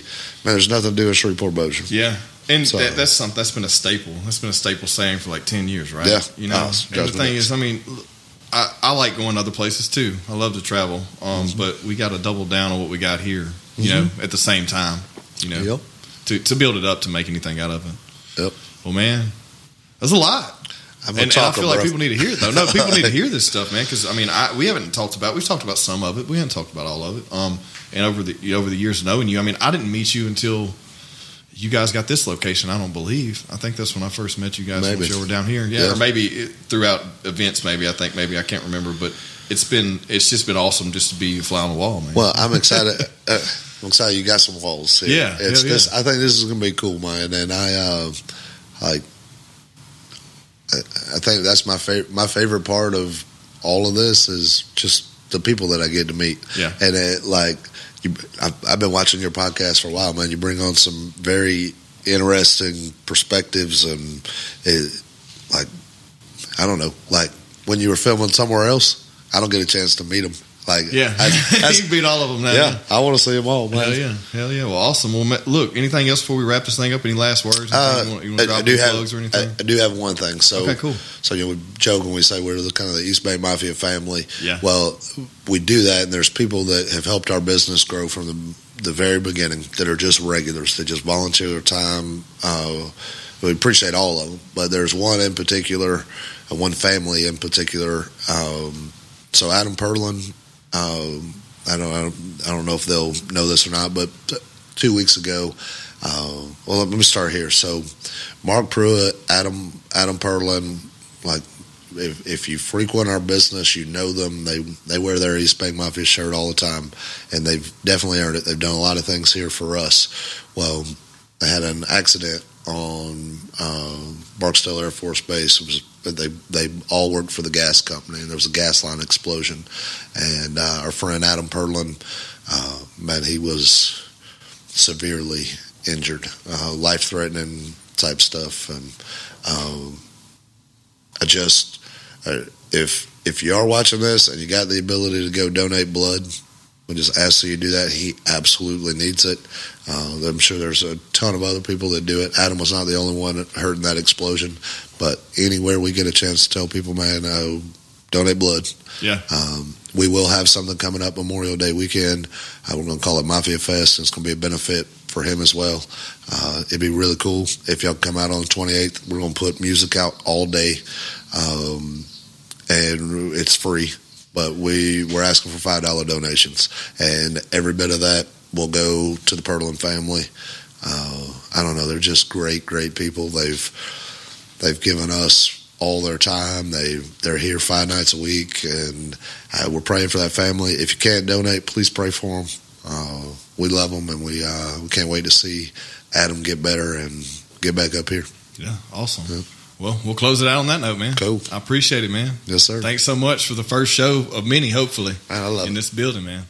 "Man, there's nothing to do with Shreveport-Bossier." Yeah. And so, that, that's something that's been a staple. That's been a staple saying for like ten years, right? Yeah. You know, oh, and the thing nuts. is, I mean, I, I like going other places too. I love to travel, um, awesome. But we got to double down on what we got here. You mm-hmm. know, at the same time, you know, yep. to to build it up to make anything out of it. Yep. Well, man, that's a lot. I'm and, and I feel like people need to hear it though. No, people need to hear this stuff, man. Because I mean, I, we haven't talked about. We've talked about some of it. We haven't talked about all of it. Um, and over the over the years knowing you, I mean, I didn't meet you until you guys got this location. I don't believe. I think that's when I first met you guys. Maybe. When you were down here, yeah, yeah. or maybe it, throughout events. Maybe I think maybe I can't remember, but it's been it's just been awesome just to be a fly on the wall, man. Well, I'm excited. uh, I'm excited you got some walls here. Yeah, it's yeah, yeah. This, I think this is gonna be cool, man. And I uh, like. I think that's my favorite. My favorite part of all of this is just the people that I get to meet. Yeah, and it, like you, I've, I've been watching your podcast for a while, man. You bring on some very interesting perspectives, and it, like I don't know, like when you were filming somewhere else, I don't get a chance to meet them. Like yeah, I, you beat all of them now. Yeah, man. I want to see them all, man. Hell yeah, hell yeah. Well, awesome. Well, look, anything else before we wrap this thing up? Any last words? Uh, you want, you want to drop I do have plugs or anything? I, I do have one thing. So okay, cool. So you know, we joke when we say we're the kind of the East Bank Mafia family. Yeah. Well, we do that, and there's people that have helped our business grow from the the very beginning that are just regulars that just volunteer their time. Uh, we appreciate all of them, but there's one in particular, uh, one family in particular. Um, so Adam Perlin. Um, I don't, I don't, I don't know if they'll know this or not, but t- two weeks ago, uh, well, let me start here. So, Mark Pruitt, Adam, Adam Perlin, like if if you frequent our business, you know them. They they wear their East Bank Mafia shirt all the time, and they've definitely earned it. They've done a lot of things here for us. Well, they had an accident on uh, Barksdale Air Force Base. It was. They they all worked for the gas company, and there was a gas line explosion. And uh, our friend Adam Perlin, uh, man, he was severely injured, uh, life-threatening type stuff. And um, I just, uh, if if you are watching this and you got the ability to go donate blood, we just ask that you do that. He absolutely needs it. Uh, I'm sure there's a ton of other people that do it. Adam was not the only one hurt in that explosion. But anywhere we get a chance to tell people, man, oh, donate blood. Yeah. Um, we will have something coming up Memorial Day weekend. Uh, we're going to call it Mafia Fest. It's going to be a benefit for him as well. Uh, it'd be really cool if y'all come out on the twenty-eighth. We're going to put music out all day, um, and it's free. But we we're asking for five dollars donations, and every bit of that will go to the Perlin family. Uh, I don't know; they're just great, great people. They've they've given us all their time. They they're here five nights a week, and uh, we're praying for that family. If you can't donate, please pray for them. Uh, we love them, and we uh, we can't wait to see Adam get better and get back up here. Yeah, awesome. Yeah. Well, we'll close it out on that note, man. Cool. I appreciate it, man. Yes, sir. Thanks so much for the first show of many, hopefully, I love in it. This building, man.